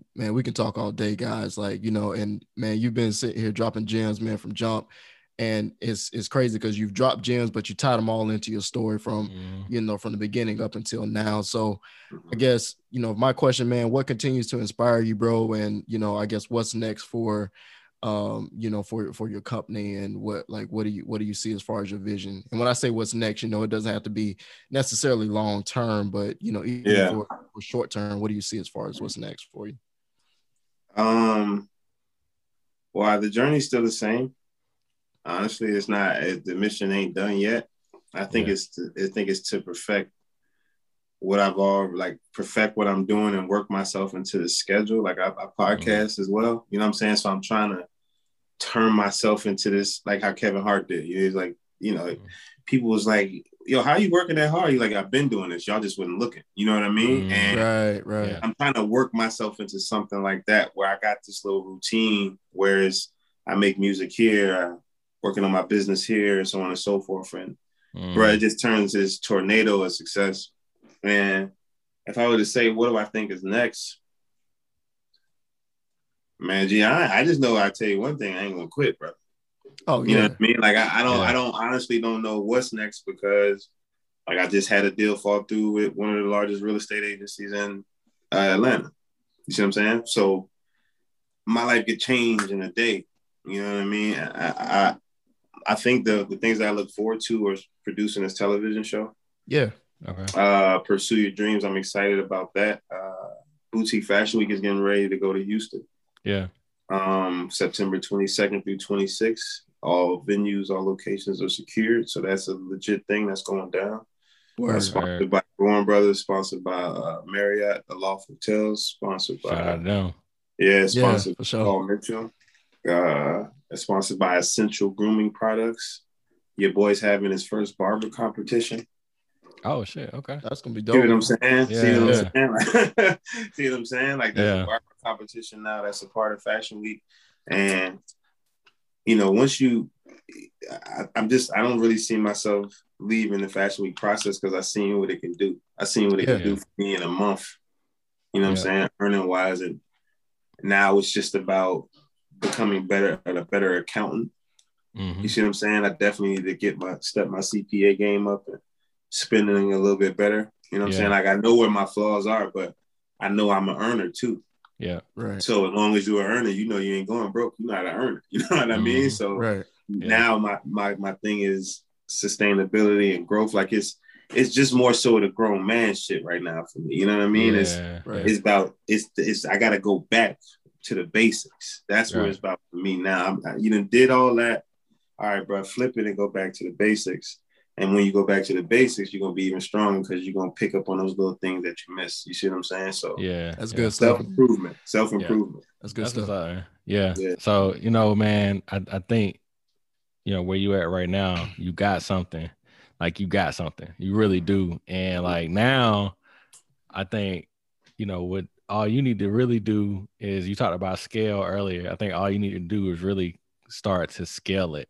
talk all day, guys. Like, and man, you've been sitting here dropping gems, man, from jump. And it's crazy because you've dropped gems, but you tied them all into your story from, you know, from the beginning up until now. So I guess, you know, my question, man, what continues to inspire you, bro? And, you know, I guess what's next for, you know, for your company, and what do you see as far as your vision? And when I say what's next, you know, it doesn't have to be necessarily long term, but, you know, even for short term, what do you see as far as what's next for you? Well, the journey's still the same. Honestly, it's not, the mission ain't done yet. I think it's to perfect what I've already, like, perfect what I'm doing and work myself into the schedule. Like, I podcast as well, you know what I'm saying? So I'm trying to turn myself into this, like how Kevin Hart did. He's like, you know, people was like, yo, how you working that hard? He's like, I've been doing this. Y'all just wasn't looking. You know what I mean? And right. I'm trying to work myself into something like that, where I got this little routine, whereas I make music here, working on my business here, and so on and so forth. And bro, it just turns this tornado of success. And if I were to say, what do I think is next? Man, gee, I just know, I tell you one thing, I ain't gonna quit, bro. Oh, you know what I mean? Like, I don't honestly don't know what's next, because like I just had a deal fall through with one of the largest real estate agencies in Atlanta. You see what I'm saying? So my life could change in a day. You know what I mean? I think the things that I look forward to are producing this television show. Yeah. Okay. Pursue Your Dreams. I'm excited about that. Boutique Fashion Week is getting ready to go to Houston. Yeah. September 22nd through 26th. All venues, all locations are secured. So that's a legit thing that's going down. Sponsored by Gorham Brothers, sponsored by Marriott, the Loft Hotels, sponsored by... sponsored by Paul Mitchell. Sponsored by Essential Grooming Products. Your boy's having his first barber competition. Oh shit! Okay, that's gonna be dope. See what I'm saying? See what I'm saying? Like, there's a barber competition now that's a part of Fashion Week, and you know, once you, I don't really see myself leaving the Fashion Week process, because I seen what it can do. I seen what it can do for me in a month. You know what I'm saying? Earning wise, and now it's just about becoming better and a better accountant. You see what I'm saying? I definitely need to get my CPA game up and spending a little bit better. You know what I'm saying? Like, I know where my flaws are, but I know I'm an earner too. Yeah. Right. So as long as you're an earner, you know you ain't going broke. You know how to earn it. You know what I mean? So now my thing is sustainability and growth. Like, it's just more so the grown man shit right now for me. You know what I mean? It's about I gotta go back to the basics. That's what it's about for me now. You done did all that. All right, bro, flip it and go back to the basics. And when you go back to the basics, you're gonna be even stronger, because you're gonna pick up on those little things that you missed. You see what I'm saying? So that's good stuff. Self-improvement. That's good stuff. Yeah. So, you know, man, I think, you know, where you at right now, you got something. Like, you got something. You really do. And like, now I think, you know, with all you need to really do is, you talked about scale earlier. I think all you need to do is really start to scale it,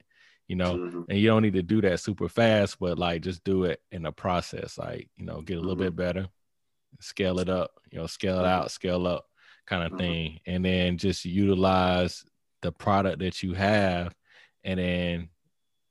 you know, and you don't need to do that super fast, but like, just do it in the process. Like, you know, get a little bit better, scale it up, you know, scale it out, scale up kind of thing. And then just utilize the product that you have. And then,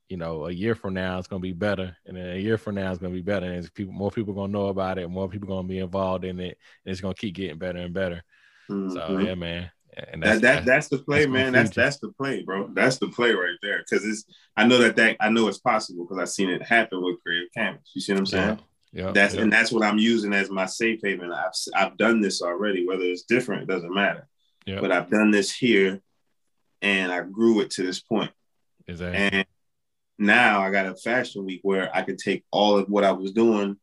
you know, a year from now, it's going to be better. And then a year from now, it's going to be better. And more people are going to know about it. More people are going to be involved in it. And it's going to keep getting better and better. So, yeah, man. And that's the play, man. That's the play, bro. That's the play right there. Because I know it's possible, because I've seen it happen with Creative Canvas. You see what I'm saying? Yeah. And that's what I'm using as my safe haven. I've done this already. Whether it's different, it doesn't matter. Yeah. But I've done this here, and I grew it to this point. Exactly. And now I got a Fashion Week where I could take all of what I was doing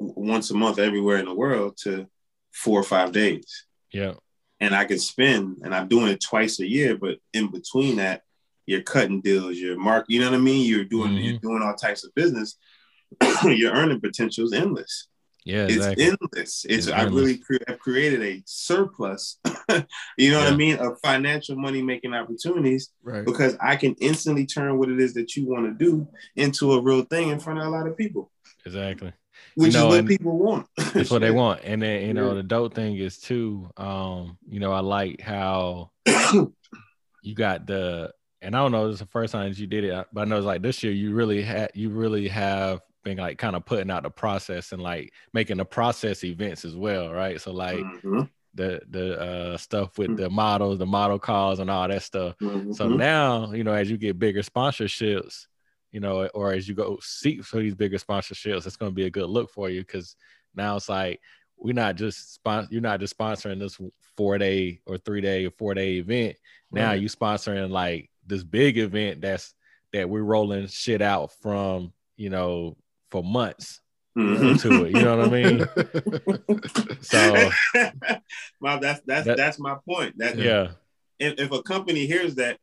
once a month everywhere in the world to 4 or 5 days. Yeah. And I can spend, and I'm doing it twice a year, but in between that, you're cutting deals, you're mark, you know what I mean? You're doing all types of business. Your earning potential is endless. Yeah, exactly. It's endless. I really have created a surplus, you know what I mean, of financial money-making opportunities, because I can instantly turn what it is that you want to do into a real thing in front of a lot of people. Exactly. Which is what people want. That's what they want. And then, you know, the dope thing is too, you know, I like how you got the and I don't know, this is the first time that you did it, but I know it's like this year you really have been like kind of putting out the process and like making the process events as well, right? So like mm-hmm. the stuff with mm-hmm. the models, the model calls and all that stuff. Mm-hmm. So now, you know, as you get bigger sponsorships, you know, or as you go seek for these bigger sponsorships, it's going to be a good look for you, because now it's like, you're not just sponsoring this 4-day or 3-day or 4-day event. Now right. You're sponsoring like this big event that we're rolling shit out from, you know, for months mm-hmm. to it. You know what I mean? So well, that's my point. That yeah. If a company hears that,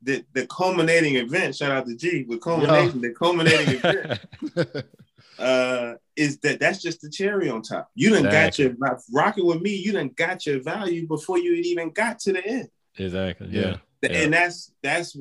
the culminating event, shout out to G with culmination, yeah. The culminating event. Is that's just the cherry on top. You done exactly. got your rocking with me. You done got your value before you even got to the end. Exactly. Yeah. And that's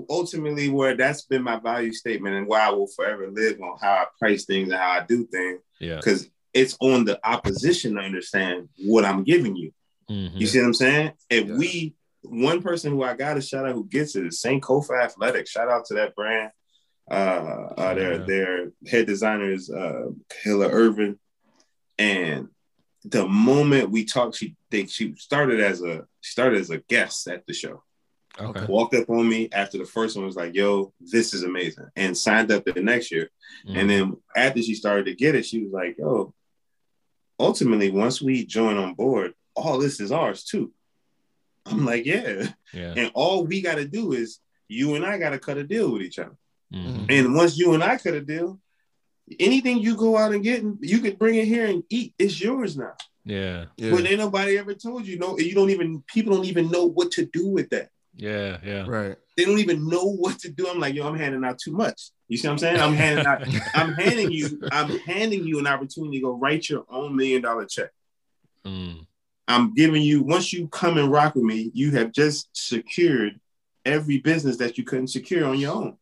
ultimately where that's been my value statement and why I will forever live on how I price things and how I do things. Yeah. Because it's on the opposition to understand what I'm giving you. Mm-hmm. You see what I'm saying? If one person who I got a shout out who gets it is St. Kofa Athletics. Shout out to that brand. Their head designer is Kayla Irvin, and the moment we talked, she started as a guest at the show. Okay. Walked up on me after the first one, was like, "Yo, this is amazing," and signed up the next year. Mm-hmm. And then after she started to get it, she was like, "Yo, ultimately, once we join on board, all this is ours too." I'm like, "Yeah," and all we got to do is you and I got to cut a deal with each other. Mm-hmm. And once you and I cut a deal, anything you go out and get, you could bring it here and eat. It's yours now. Yeah. But ain't nobody ever told you. No, people don't even know what to do with that. Yeah. Right. They don't even know what to do. I'm like, yo, I'm handing out too much. You see what I'm saying? I'm handing you an opportunity to go write your own $1 million check. Mm. I'm giving you, once you come and rock with me, you have just secured every business that you couldn't secure on your own.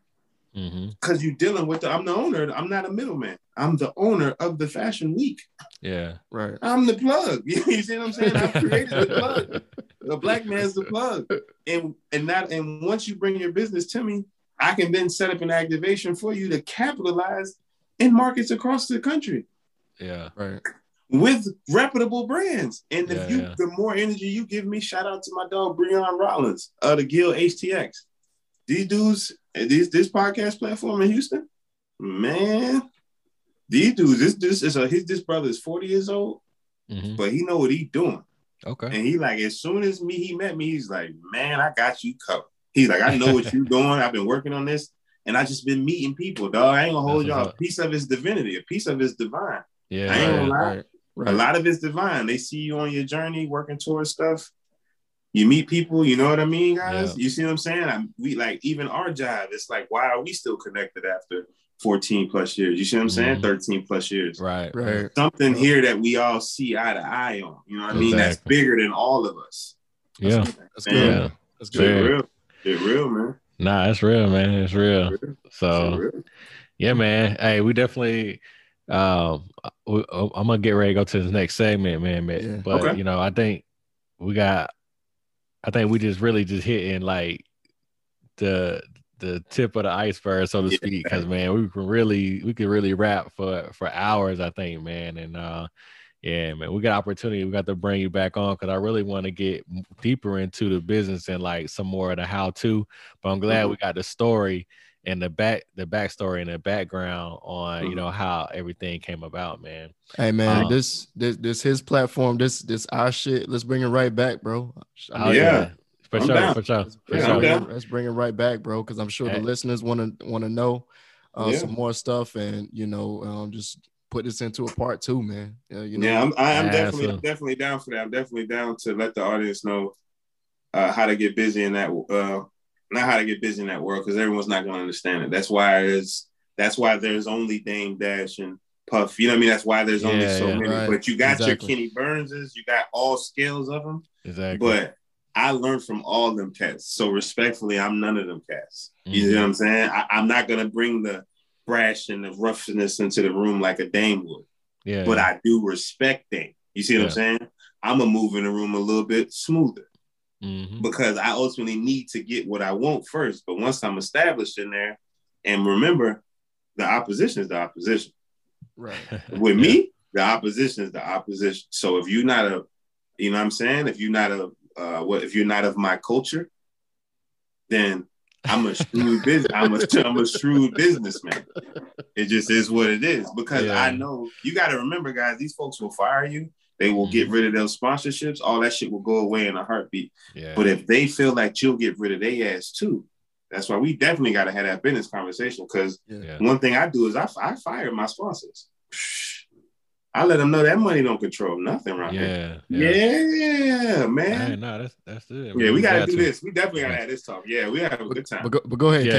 Because you're dealing with I'm the owner. I'm not a middleman. I'm the owner of the Fashion Week. Yeah, right. I'm the plug. You see what I'm saying? I've created the plug. The black man's the plug. And once you bring your business to me, I can then set up an activation for you to capitalize in markets across the country. Yeah, right. With reputable brands. And the more energy you give me, shout out to my dog Breon Rollins of the Guild HTX. These dudes. This podcast platform in Houston, man, these dudes, this brother is 40 years old, mm-hmm. but he know what he doing. Okay. And he like, as soon as he met me, he's like, man, I got you covered. He's like, I know what you doing. I've been working on this and I just been meeting people, dog. I ain't gonna hold y'all. A piece of his divinity, a piece of his divine. Yeah. I ain't gonna lie. Right. A lot of it's divine. They see you on your journey, working towards stuff. You meet people, you know what I mean, guys? Yeah. You see what I'm saying? We like, even our job, it's like, why are we still connected after 14 plus years? You see what I'm saying? 13 plus years. Right. There's something here that we all see eye to eye on. You know what I mean? That's bigger than all of us. Yeah. That's good. Yeah. That's good. It's real, man. Nah, it's real, man. It's real. So, yeah, man. Hey, we definitely... I'm going to get ready to go to this next segment, man. Yeah. But, you know, I think we just really just hitting like the tip of the iceberg, so to speak, because man, we could really rap for hours, I think, man. And man, we got opportunity. We got to bring you back on because I really want to get deeper into the business and like some more of the how to. But I'm glad we got the story and the backstory and the background on you know how everything came about, man. Hey man, this his platform, this our shit. Let's bring it right back, bro. For sure. Let's bring it right back, bro, because I'm sure the listeners want to know some more stuff, and you know, just put this into a part two, man. You know, I'm definitely down for that. I'm definitely down to let the audience know how to get busy in that. Not how to get busy in that world, because everyone's not going to understand it. That's why there's only Dame Dash and Puff. You know what I mean? That's why there's only so many. Right. But you got your Kenny Burnses, you got all scales of them. Exactly. But I learned from all them cats. So respectfully, I'm none of them cats. You know what I'm saying? I'm not going to bring the brash and the roughness into the room like a Dame would. Yeah. But I do respect Dame. You see what I'm saying? I'm going to move in the room a little bit smoother. mm-hmm. because I ultimately need to get what I want first. But once I'm established in there, and remember, the opposition is the opposition. Right. With me, the opposition is the opposition. So if you're not a, you know what I'm saying? If you're not a, if you're not of my culture, then I'm a shrewd I'm a shrewd businessman. It just is what it is, because I know, you got to remember, guys, these folks will fire you. They will get rid of those sponsorships. All that shit will go away in a heartbeat. Yeah. But if they feel like you'll get rid of their ass too, that's why we definitely got to have that business conversation. Because one thing I do is I fire my sponsors. I let them know that money don't control nothing right here. Yeah, man. No, that's it. Yeah, we got to do this. We definitely got to have this talk. Yeah, we have a good time. But go ahead, Go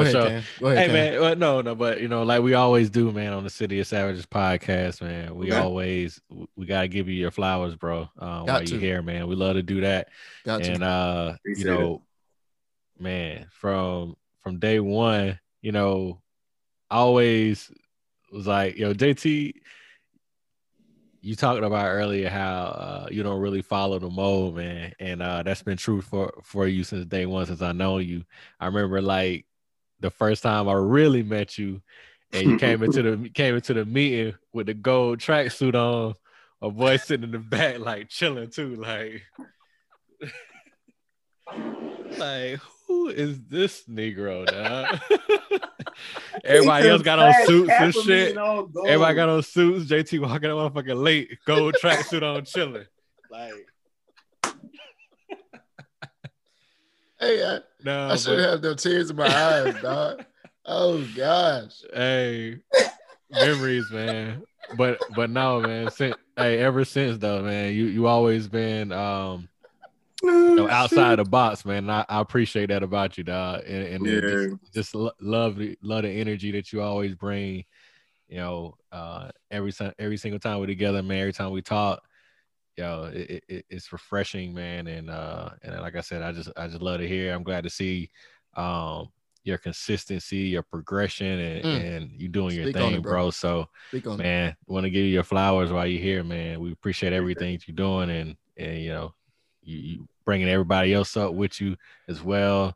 ahead, hey, man. Well, no, but, you know, like we always do, man, on the City of Savages podcast, man, we always, we got to give you your flowers, bro, while you're here, man. We love to do that. And, you know, man, from day one, you know, I always was like, yo, JT, you talked about earlier how you don't really follow the mold, man. And that's been true for you since day one, since I know you. I remember like the first time I really met you and you came into the meeting with the gold tracksuit on, a boy sitting in the back, like chilling too. Like, like, who is this Negro, dog? Everybody else got on suits and shit. Everybody got on suits. JT walking that motherfucking late, gold tracksuit on, chilling. Like, hey, I should have no tears in my eyes, dog. Oh gosh. Hey, memories, man. But no, man. Ever since though, man, you always been outside the box, man. And I appreciate that about you, dog. And just love the energy that you always bring. You know, every single time we're together, man. Every time we talk, yo, it's refreshing, man. And like I said, I just love to hear. I'm glad to see your consistency, your progression, and you doing your thing, bro. So, man, want to give you your flowers while you're here, man. We appreciate everything that you're doing, and you know. You bringing everybody else up with you as well,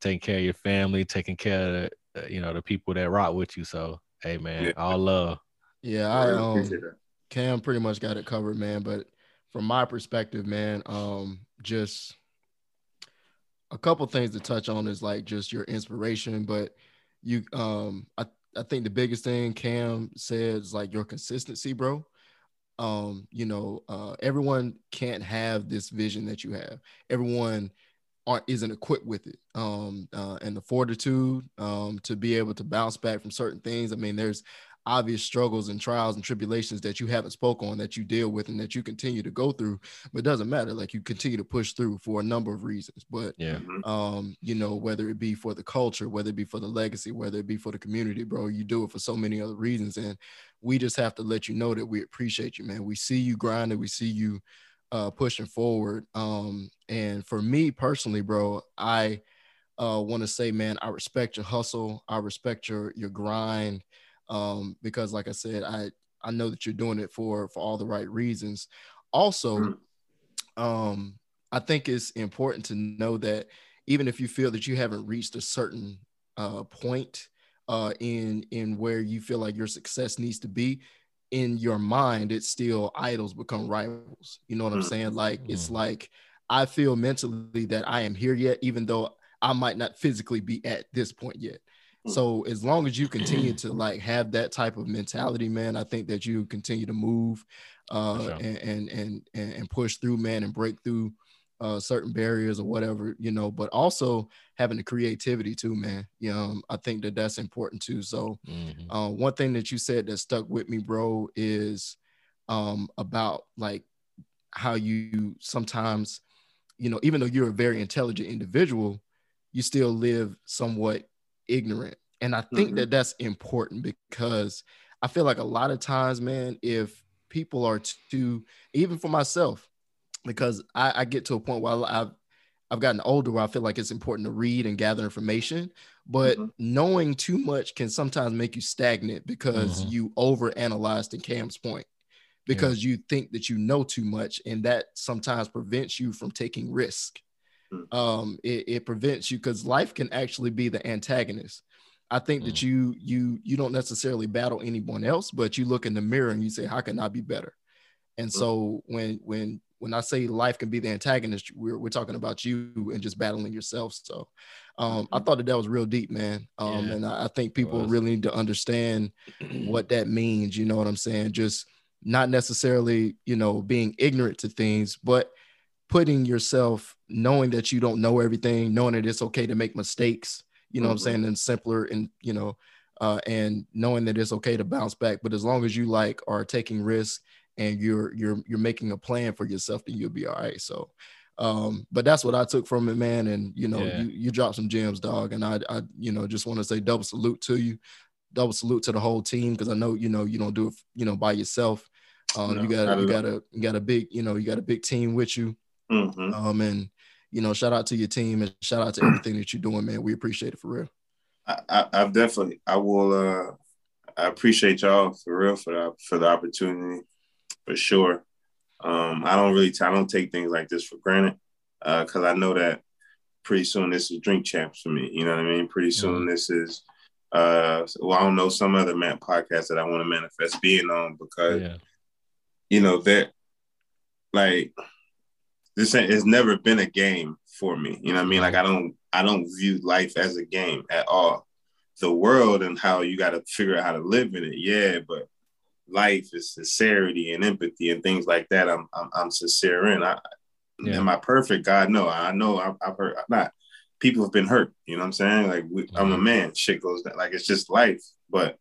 taking care of your family, taking care of the people that rock with you. So, hey, man, all love. Yeah, Cam pretty much got it covered, man. But from my perspective, man, just a couple things to touch on is like just your inspiration. But you, I think the biggest thing Cam said is like your consistency, bro. Everyone can't have this vision that you have. Everyone isn't equipped with it. And the fortitude to be able to bounce back from certain things. I mean, there's obvious struggles and trials and tribulations that you haven't spoken on, that you deal with and that you continue to go through, but it doesn't matter. Like, you continue to push through for a number of reasons, but whether it be for the culture, whether it be for the legacy, whether it be for the community, bro, you do it for so many other reasons. And we just have to let you know that we appreciate you, man. We see you grinding. We see you pushing forward. And for me personally, bro, I want to say, man, I respect your hustle. I respect your grind. Because like I said, I know that you're doing it for all the right reasons. Also, I think it's important to know that even if you feel that you haven't reached a certain point in where you feel like your success needs to be, in your mind, it's still idols become rivals. You know what I'm saying? Like, it's like, I feel mentally that I am here yet, even though I might not physically be at this point yet. So as long as you continue to like have that type of mentality, man, I think that you continue to move and push through, man, and break through certain barriers or whatever, you know, but also having the creativity too, man. You know, I think that that's important too. So one thing that you said that stuck with me, bro, is about like how you sometimes, you know, even though you're a very intelligent individual, you still live somewhat ignorant. And I think that that's important, because I feel like a lot of times, man, if people are too, even for myself, because I get to a point where I've gotten older where I feel like it's important to read and gather information, but knowing too much can sometimes make you stagnant, because you overanalyzed, in Cam's point, because you think that you know too much, and that sometimes prevents you from taking risk. it prevents you, because life can actually be the antagonist. I think that you don't necessarily battle anyone else, but you look in the mirror and you say, how can I be better? And so when I say life can be the antagonist, we're talking about you and just battling yourself. So I thought that was real deep, man. And I think people really need to understand what that means. You know what I'm saying? Just not necessarily, you know, being ignorant to things, but putting yourself, knowing that you don't know everything, knowing that it's okay to make mistakes, you know what I'm saying? And simpler, and, you know, and knowing that it's okay to bounce back. But as long as you like are taking risks and you're making a plan for yourself, then you'll be all right. So, but that's what I took from it, man. And, you know, you dropped some gems, dog. And I, you know, just want to say double salute to you, double salute to the whole team. Cause I know, you don't do it, you know, by yourself. You got a big team with you. And, you know, shout out to your team and shout out to everything that you're doing, man. We appreciate it for real. I appreciate y'all for real for the opportunity. For sure. I don't take things like this for granted because I know that pretty soon this is Drink Champs for me. You know what I mean? Pretty soon this is, I don't know, some other podcast that I want to manifest being on because, you know, that like this has never been a game for me. You know what I mean? Like I don't view life as a game at all. The world and how you got to figure out how to live in it. Yeah, but life is sincerity and empathy and things like that. I'm sincere in. Am I perfect? God, no. I know I've hurt. I'm not. People have been hurt. You know what I'm saying? Like I'm a man. Shit goes down. Like it's just life. But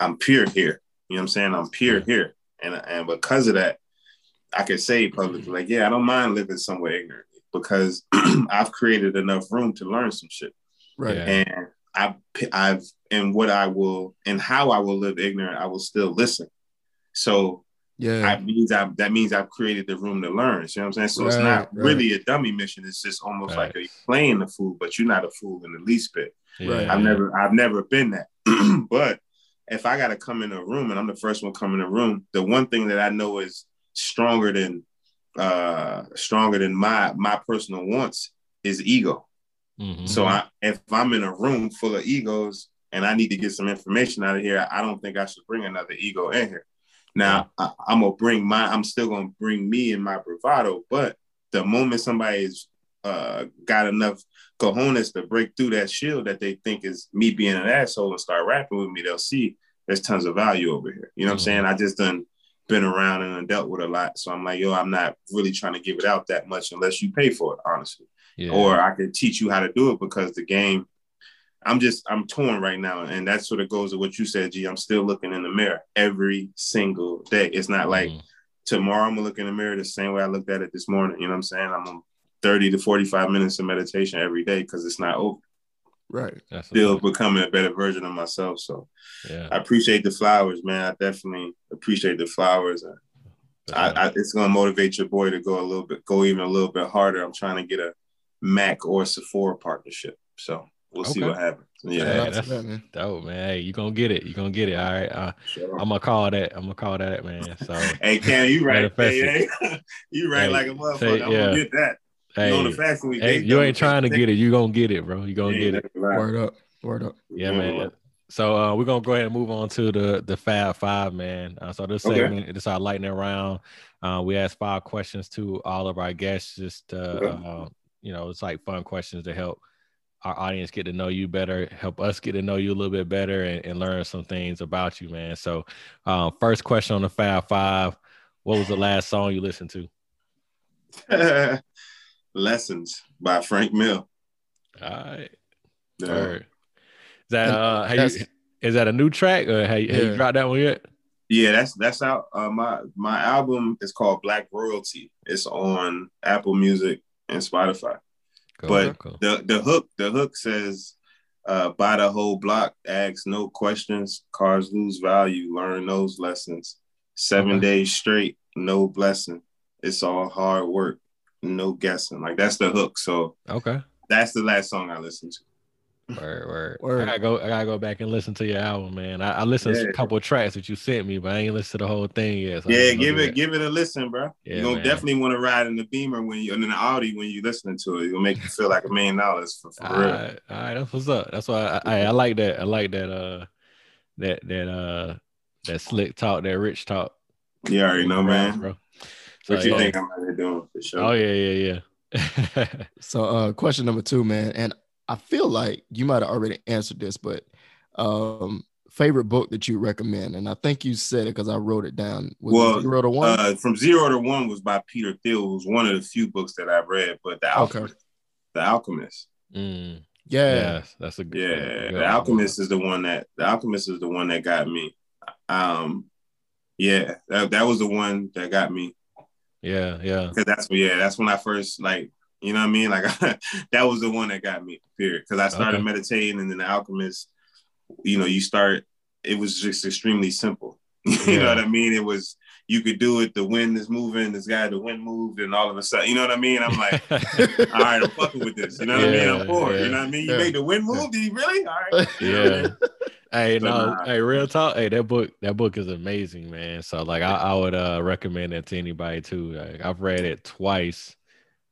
I'm pure here. You know what I'm saying? I'm pure here, and because of that, I can say publicly, like, yeah, I don't mind living somewhere ignorantly because I've created enough room to learn some shit. Right. And how I will live ignorant, I will still listen. So that means I've created the room to learn. You know what I'm saying? So it's not really a dummy mission. It's just almost like you're playing the fool, but you're not a fool in the least bit. Right. I've never been that. But if I gotta come in a room and I'm the first one coming in a room, the one thing that I know is stronger than my personal wants is ego. Mm-hmm. So if I'm in a room full of egos and I need to get some information out of here, I don't think I should bring another ego in here. Now I'm still going to bring me and my bravado, but the moment somebody's got enough cojones to break through that shield that they think is me being an asshole and start rapping with me, they'll see there's tons of value over here. You know what I'm saying? I just done been around and dealt with a lot. So I'm like, yo, I'm not really trying to give it out that much unless you pay for it, honestly. Yeah. Or I could teach you how to do it because the game, I'm torn right now. And that sort of goes to what you said, G. I'm still looking in the mirror every single day. It's not like tomorrow I'm going to look in the mirror the same way I looked at it this morning. You know what I'm saying? I'm on 30 to 45 minutes of meditation every day because it's not over. Right. Still becoming a better version of myself. So I appreciate the flowers, man. I definitely appreciate the flowers. I it's going to motivate your boy to go even a little bit harder. I'm trying to get a Mac or Sephora partnership, so we'll see what happens. That's dope, man. Hey, you're gonna get it. All right, sure. I'm gonna call that, man. So hey, Cam, you right. You right, hey, like a motherfucker. Say, I'm gonna get that. Hey, you know, the fact we you ain't trying to get it, you gonna get it, bro. You gonna get it. Right. Word up. Yeah, man. So we're gonna go ahead and move on to the Fab Five, man. So this segment, this is our lightning round. We ask 5 questions to all of our guests, just you know, it's like fun questions to help our audience get to know you better, help us get to know you a little bit better, and learn some things about you, man. So first question on the Fab Five, what was the last song you listened to? Lessons by Frank Mill. All right. Third. Is that is that a new track or have you dropped that one yet? Yeah, that's out. My album is called Black Royalty. It's on Apple Music and Spotify. Cool. The hook says, buy the whole block, ask no questions, cars lose value, learn those lessons. 7 days straight, no blessing. It's all hard work, no guessing. Like that's the hook. So that's the last song I listened to. Word. I gotta go back and listen to your album, man. I listened to a couple of tracks that you sent me, but I ain't listened to the whole thing yet. So give it a listen, bro. Yeah, you're gonna definitely want to ride in the Beamer and in the Audi when you listening to it. It'll make you feel like $1 million for real. All right, that's what's up. That's why I like that. I like that that slick talk, that rich talk. You already know, man. Bro. So, what you think I'm out there doing for sure? Oh yeah. So question number 2, man, and I feel like you might have already answered this, but favorite book that you recommend? And I think you said it because I wrote it down. Was it Zero to One? From Zero to One was by Peter Thiel. It was one of the few books that I've read, but The Alchemist. Mm. Yes, that's a good one. The Alchemist is the one that got me. That was the one that got me. Yeah. Because that's when I first you know what I mean? That was the one that got me, period. Because I started meditating, and then The Alchemist, it was just extremely simple. You know what I mean? It was, you could do it, the wind is moving, the wind moved, and all of a sudden, you know what I mean? I'm like, all right, I'm fucking with this. You know what I mean? I'm bored. You know what I mean? You made the wind move? Did he really? All right. Yeah. Hey, real talk. Hey, that book is amazing, man. So, I would recommend that to anybody, too. I've read it twice.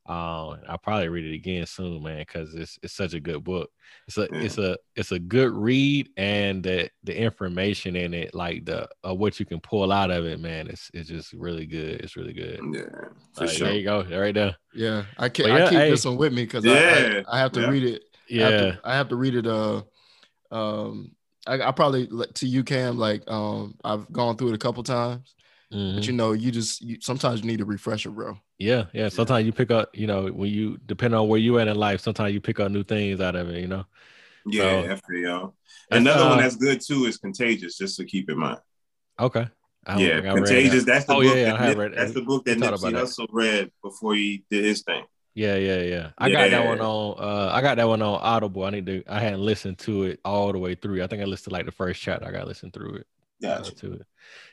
I'll probably read it again soon, man, because it's such a good book. It's a good read, and the information in it, what you can pull out of it, man, it's just really good. It's really good. Yeah, for sure. There you go, right there. Yeah, I keep this one with me because I have to read it. Yeah, I have to read it. I probably, to you, Cam, I've gone through it a couple times. Mm-hmm. But sometimes you need a refresher, bro. Yeah. Sometimes you pick up, when you depend on where you at in life, sometimes you pick up new things out of it, Yeah, so, after y'all. Another one that's good too is Contagious, just to keep in mind. Okay. Contagious. That's the book. That's the book that Nipsey Hussle read before he did his thing. Yeah. I got that one on Audible. I hadn't listened to it all the way through. I think I listened to the first chapter. I gotta listen through it. Gotcha. To it.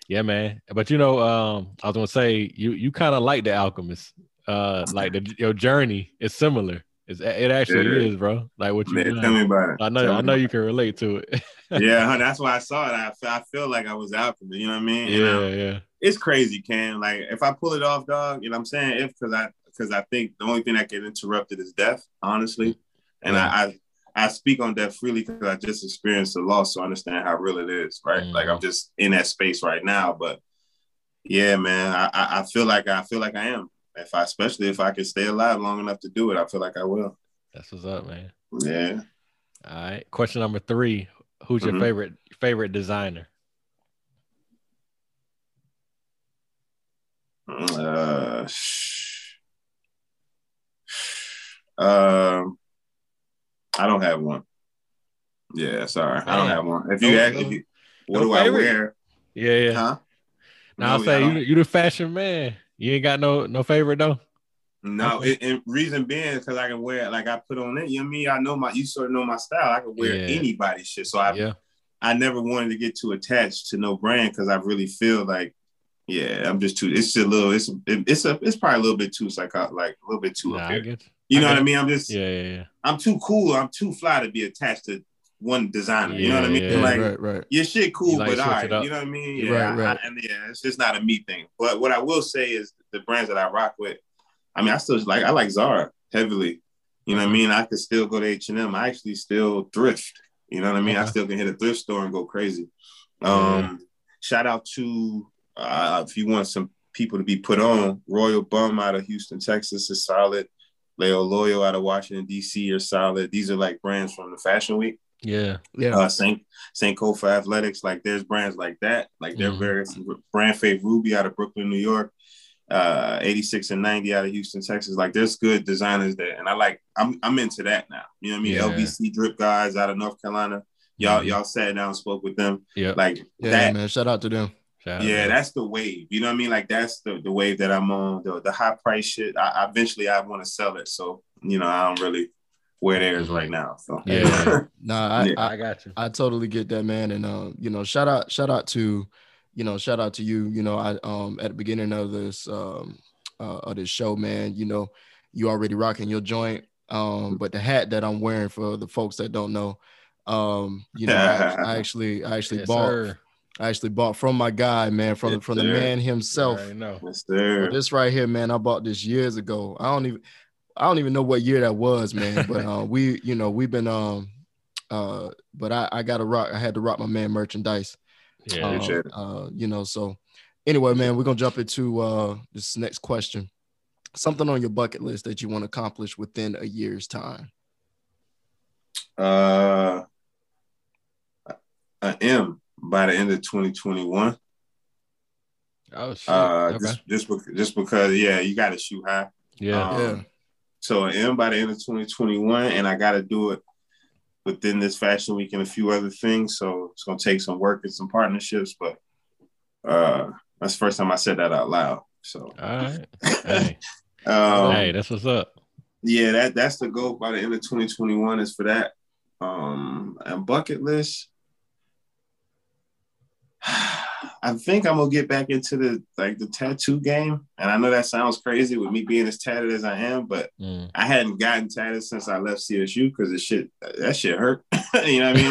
Yeah, man. But I was gonna say you kind of like The Alchemist. Your journey is similar. It actually is, bro. What you tell me about it. I know you can relate to it. Yeah, that's why I saw it. I feel like I was alchemist. You know what I mean? Yeah. It's crazy, Cam. If I pull it off, dog. You know what I'm saying? Because I think the only thing that can interrupt it is death, honestly. And I speak on death freely because I just experienced the loss, so I understand how real it is, right? Mm-hmm. I'm just in that space right now, but yeah, man, I feel like I am. Especially if I can stay alive long enough to do it, I feel like I will. That's what's up, man. Yeah. All right. Question number 3: who's your favorite designer? I don't have one. Yeah, sorry. Man. I don't have one. What do I wear? Yeah. Huh? Now I'll say you the fashion man. You ain't got no favorite though. No, and reason being because I can wear I put on it. You know what I mean? You sort of know my style. I can wear anybody's shit. So I never wanted to get too attached to no brand because I really feel I'm just too. It's probably a little bit too psychotic. A little bit too up here. You know what I mean? I'm just I'm too cool. I'm too fly to be attached to one designer. You know what I mean? Your shit cool, but all right. You know what I mean? Yeah, right. It's just not a me thing. But what I will say is the brands that I rock with. I mean, I still I like Zara heavily. You know what I mean? I could still go to H&M. I actually still thrift. You know what I mean? I still can hit a thrift store and go crazy. Shout out to if you want some people to be put on, Royal Bum out of Houston, Texas is solid. Leo Loyo out of Washington, D.C. are solid. These are brands from the Fashion Week. Yeah. St. Kofa Athletics, there's brands like that. They're various. Brand Fave Ruby out of Brooklyn, New York. 86 and 90 out of Houston, Texas. There's good designers there. And I'm into that now. You know what I mean? Yeah. LBC Drip guys out of North Carolina. Y'all sat down and spoke with them. Yeah. That, man. Shout out to them. That's the wave. You know what I mean? That's the wave that I'm on. The high price shit. Eventually I want to sell it. So, I don't really wear theirs right now. So I got you. I totally get that, man. And shout out to you. I at the beginning of this show, man, you already rocking your joint. But the hat that I'm wearing, for the folks that don't know, you know, I actually yes, bought. Sir. I actually bought from my guy, man, from the man himself. I know. Yes, sir. This right here, man, I bought this years ago. I don't even know what year that was, man. But I had to rock my man merchandise. Yeah, you know. So anyway, man, we're gonna jump into this next question. Something on your bucket list that you want to accomplish within a year's time. I am. By the end of 2021. Oh shit! Okay. just because, yeah, you got to shoot high. Yeah. So I am by the end of 2021, and I got to do it within this Fashion Week and a few other things. So it's gonna take some work and some partnerships, but that's the first time I said that out loud. So all right, hey, hey, that's what's up. Yeah, that's the goal by the end of 2021 is for that. And bucket list. I think I'm gonna get back into the tattoo game, and I know that sounds crazy with me being as tatted as I am, but I hadn't gotten tatted since I left CSU because that shit hurt. You know what I mean?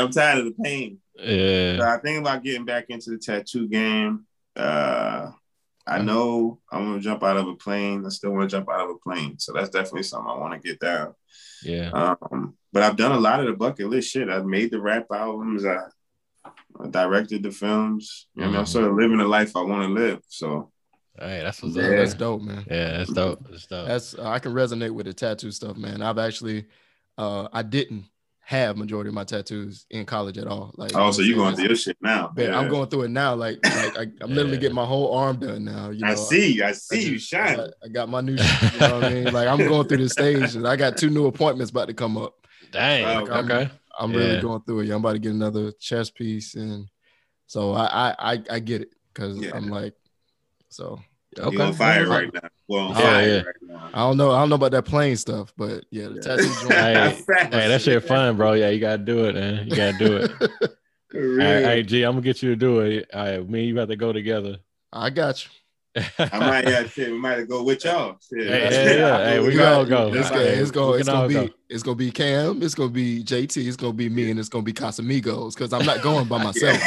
I'm tired of the pain. Yeah. So I think about getting back into the tattoo game. I know I want to jump out of a plane. I still want to jump out of a plane, so that's definitely something I want to get down. Yeah. But I've done a lot of the bucket list shit. I've made the rap albums. I directed the films. You know, I'm sort of living the life I want to live. So, hey, that's what's up. That's dope, man. Yeah, that's dope. That's dope. I can resonate with the tattoo stuff, man. I've actually, I didn't have majority of my tattoos in college at all. Like, oh, so you're going through your shit now? Yeah. I'm going through it now. Like I'm literally getting my whole arm done now. You know, I see you shine. I got my new. You know what I mean? Like, I'm going through this stage, and I got 2 new appointments about to come up. Dang. Okay. I'm really going through it. I'm about to get another chest piece, and so I get it because I'm like, so okay. You're on fire right now. Well, right now. I don't know about that plane stuff, but yeah, the tattoo joint. Hey, that shit fun, bro. Yeah, you gotta do it, man. You gotta do it. Really? Hey, G, I'm gonna get you to do it. All right, me and you about to go together. I got you. I might have shit. We might go with y'all. Shit. Yeah. Hey, we all go. It's gonna be Cam. It's gonna be JT. It's gonna be me, and it's gonna be Casamigos. Because I'm not going by myself.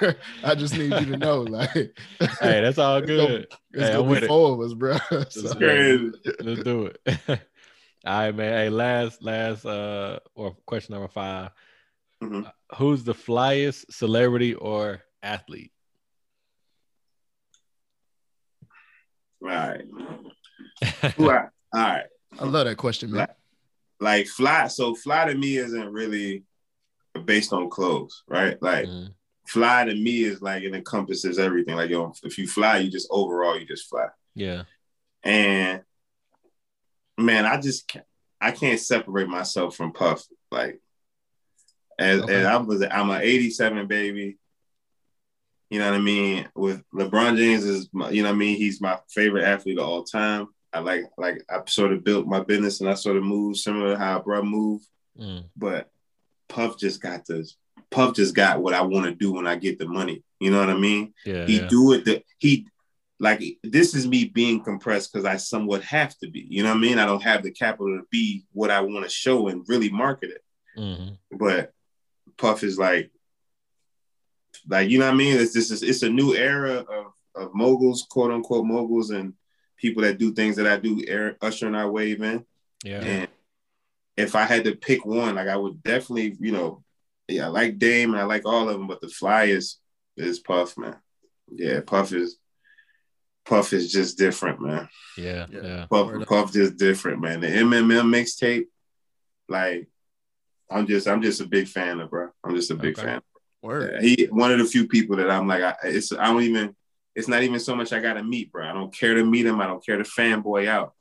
Bro. I just need you to know, like, hey, that's all good. It's gonna be 4 of us, bro. It's crazy. Let's do it. All right, man. Hey, last or question number 5. Mm-hmm. Who's the flyest celebrity or athlete? Right. All right. I love that question, man. Like fly. So fly to me isn't really based on clothes, right? Like fly to me is like it encompasses everything. Like, yo, if you fly, you just fly. Yeah. And man, I can't separate myself from Puff. Like, as I'm an 87 baby. You know what I mean? With LeBron James is, you know what I mean? He's my favorite athlete of all time. I like I sort of built my business and I sort of moved similar to how I bro moved. But Puff just got what I want to do when I get the money. You know what I mean? Yeah, this is me being compressed because I somewhat have to be. You know what I mean? I don't have the capital to be what I want to show and really market it. But Puff is like, you know what I mean? It's a new era of moguls, quote unquote moguls, and people that do things that I do, ushering our wave in. Yeah. And if I had to pick one, like I would definitely, you know, yeah, I like Dame and I like all of them, but the fly is Puff, man. Yeah, Puff is just different, man. Yeah. Puff just different, man. The MMM mixtape, like I'm just a big fan of, bro. I'm just a big fan. Word. Yeah, he one of the few people that I'm like, it's not even so much I gotta meet, bro. I don't care to meet him. I don't care to fanboy out.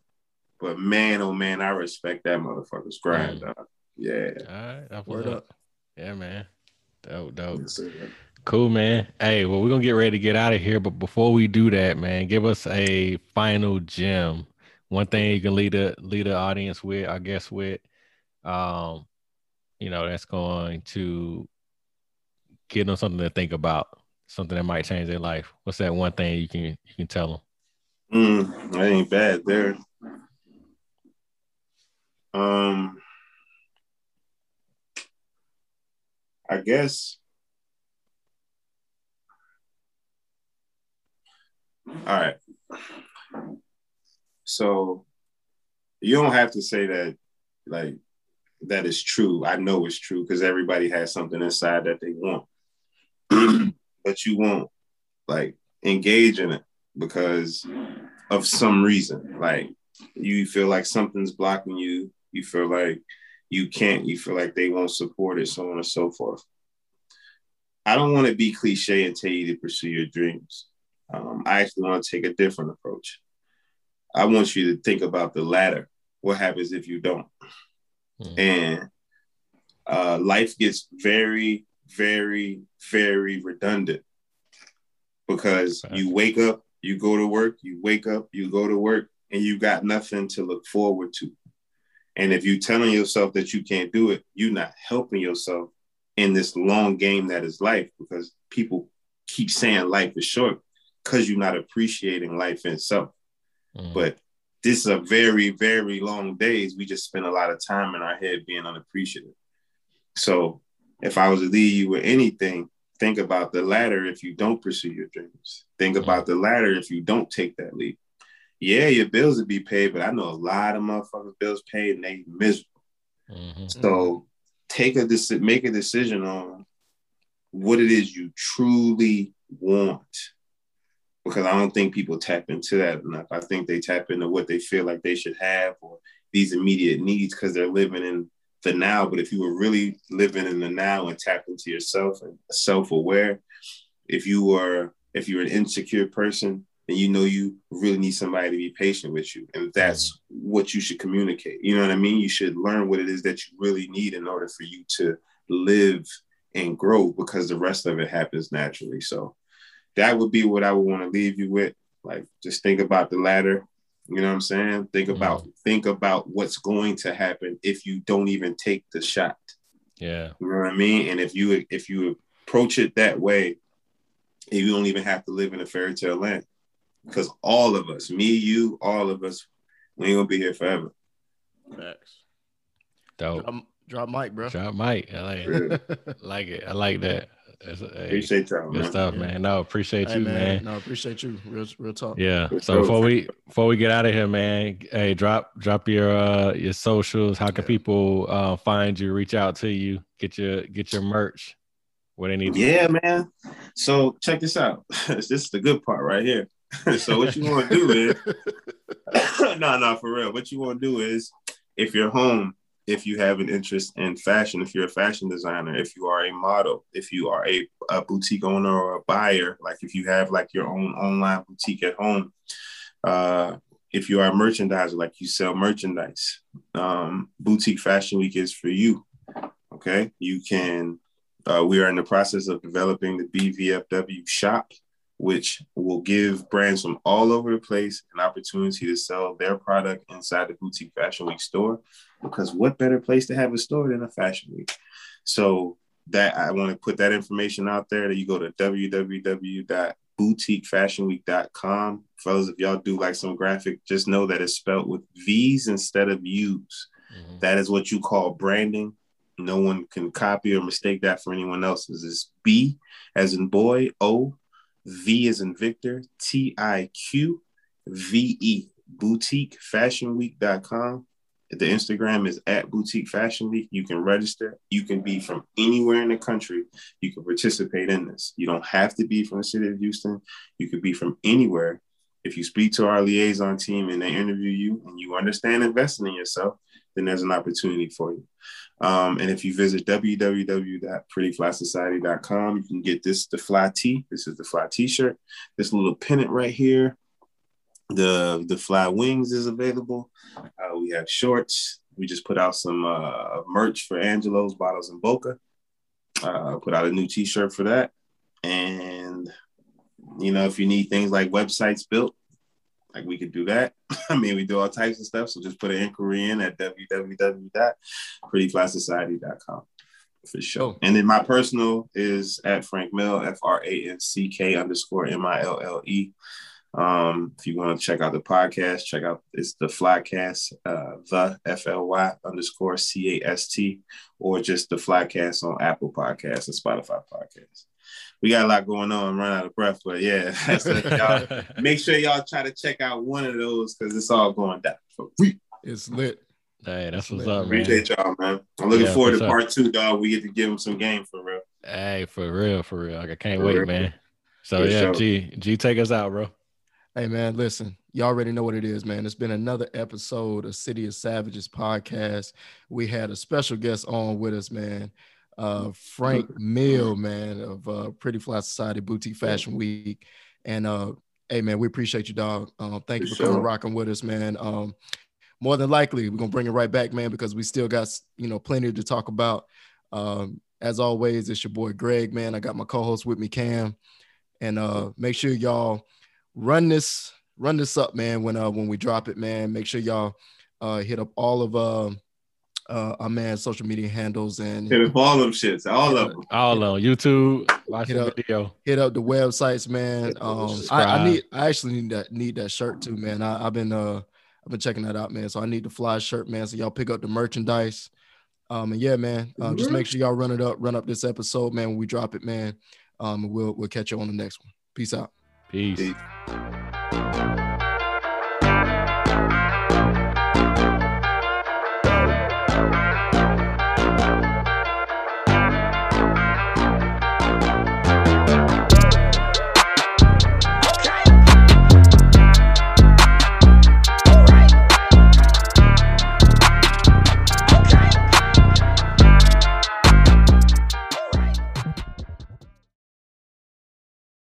But man, oh man, I respect that motherfucker's grind, dog. Yeah. All right, word up. Yeah, man. Dope. Yes, sir, man. Cool, man. Hey, well, we're gonna get ready to get out of here, but before we do that, man, give us a final gem. One thing you can lead the audience with, I guess, with, you know, that's going to give them something to think about, something that might change their life. What's that one thing you can tell them? That ain't bad there. I guess. All right. So you don't have to say that, like, that is true. I know it's true because everybody has something inside that they want. But you won't, like, engage in it because of some reason. Like, you feel like something's blocking you. You feel like you can't. You feel like they won't support it, so on and so forth. I don't want to be cliche and tell you to pursue your dreams. I actually want to take a different approach. I want you to think about the latter. What happens if you don't? Mm-hmm. And life gets very, very, very redundant because you wake up, you go to work, you wake up, you go to work, and you got nothing to look forward to. And if you're telling yourself that you can't do it, you're not helping yourself in this long game that is life, because people keep saying life is short because you're not appreciating life in itself. Mm-hmm. But this is a very, very long days. We just spend a lot of time in our head being unappreciative. So if I was to leave you with anything, think about the latter if you don't pursue your dreams. Think about the latter if you don't take that leap. Yeah, your bills will be paid, but I know a lot of motherfuckers' bills paid and they miserable. Mm-hmm. So make a decision on what it is you truly want, because I don't think people tap into that enough. I think they tap into what they feel like they should have or these immediate needs because they're living in the now. But if you were really living in the now and tapped into yourself and self-aware, if you're an insecure person, then you know you really need somebody to be patient with you. And that's what you should communicate. You know what I mean? You should learn what it is that you really need in order for you to live and grow, because the rest of it happens naturally. So that would be what I would want to leave you with. Like, just think about the latter. You know what I'm saying? Think about what's going to happen if you don't even take the shot. Yeah. You know what I mean? And if you approach it that way, you don't even have to live in a fairy tale land, because all of us, me, you, all of us, we ain't gonna be here forever. Facts. Dope. Drop mic, bro. Drop mic. I like it. Yeah. Like it. I like that. Appreciate y'all, man. Good stuff, man. No, appreciate you, man. No, appreciate you. Real talk. Yeah. So before we get out of here, man, hey, drop your socials. How can people find you, reach out to you, get your merch, what they need to do? Man. So check this out. This is the good part right here. So what you want to do is no, for real. What you want to do is, if you're home, if you have an interest in fashion, if you're a fashion designer, if you are a model, if you are a boutique owner or a buyer, like if you have like your own online boutique at home, if you are a merchandiser, like you sell merchandise, Boutique Fashion Week is for you. Okay. You can, we are in the process of developing the BVFW shop, which will give brands from all over the place an opportunity to sell their product inside the Boutique Fashion Week store, because what better place to have a store than a fashion week? So that, I want to put that information out there, that you go to www.boutiquefashionweek.com. Fellas, if y'all do like some graphic, just know that it's spelled with V's instead of U's. Mm-hmm. That is what you call branding. No one can copy or mistake that for anyone else's. It's B as in boy, O, V as in Victor, TIQVE, boutiquefashionweek.com. The Instagram is @boutiquefashionweek. You can register. You can be from anywhere in the country. You can participate in this. You don't have to be from the city of Houston. You could be from anywhere. If you speak to our liaison team and they interview you and you understand investing in yourself, then there's an opportunity for you. And if you visit www.prettyflysociety.com, you can get this, the Fly Tee. This is the Fly T-shirt. This little pennant right here. The Fly Wings is available. We have shorts. We just put out some merch for Angelo's, Bottles, and Boca. Put out a new T-shirt for that. And, you know, if you need things like websites built, like we could do that. I mean, we do all types of stuff. So just put an inquiry in at www.prettyflysociety.com for sure. And then my personal is @FrankMille, FRANCK_MILLE. If you want to check out the podcast, check out, it's the Flycast, the FLY_CAST, or just the Flycast on Apple Podcasts and Spotify Podcasts. We got a lot going on, run out of breath, but yeah, y'all, make sure y'all try to check out one of those because it's all going down for free. It's lit. Hey, that's what's up, man. Appreciate y'all, man. I'm looking forward to part two, dog. We get to give them some game for real. Hey, for real. I can't wait, man. So yeah, G, take us out, bro. Hey, man, listen, y'all already know what it is, man. It's been another episode of City of Savages podcast. We had a special guest on with us, man. Frank Mill, man, of Pretty Fly Society, Boutique Fashion Week. And hey, man, we appreciate you, dog. Thank you for coming rocking with us, man. More than likely, we're going to bring it right back, man, because we still got, plenty to talk about. As always, it's your boy, Greg, man. I got my co-host with me, Cam. And make sure y'all run this up, man, when we drop it, man. Make sure y'all hit up all of our man's social media handles and hit up all them shits, all of them. All on YouTube, watch the video. Hit up the websites, man. I actually need that shirt too, man. I've been checking that out, man. So I need the Fly shirt, man. So y'all pick up the merchandise. And yeah, man, just make sure y'all run up this episode, man. When we drop it, man. We'll catch you on the next one. Peace out. Peace.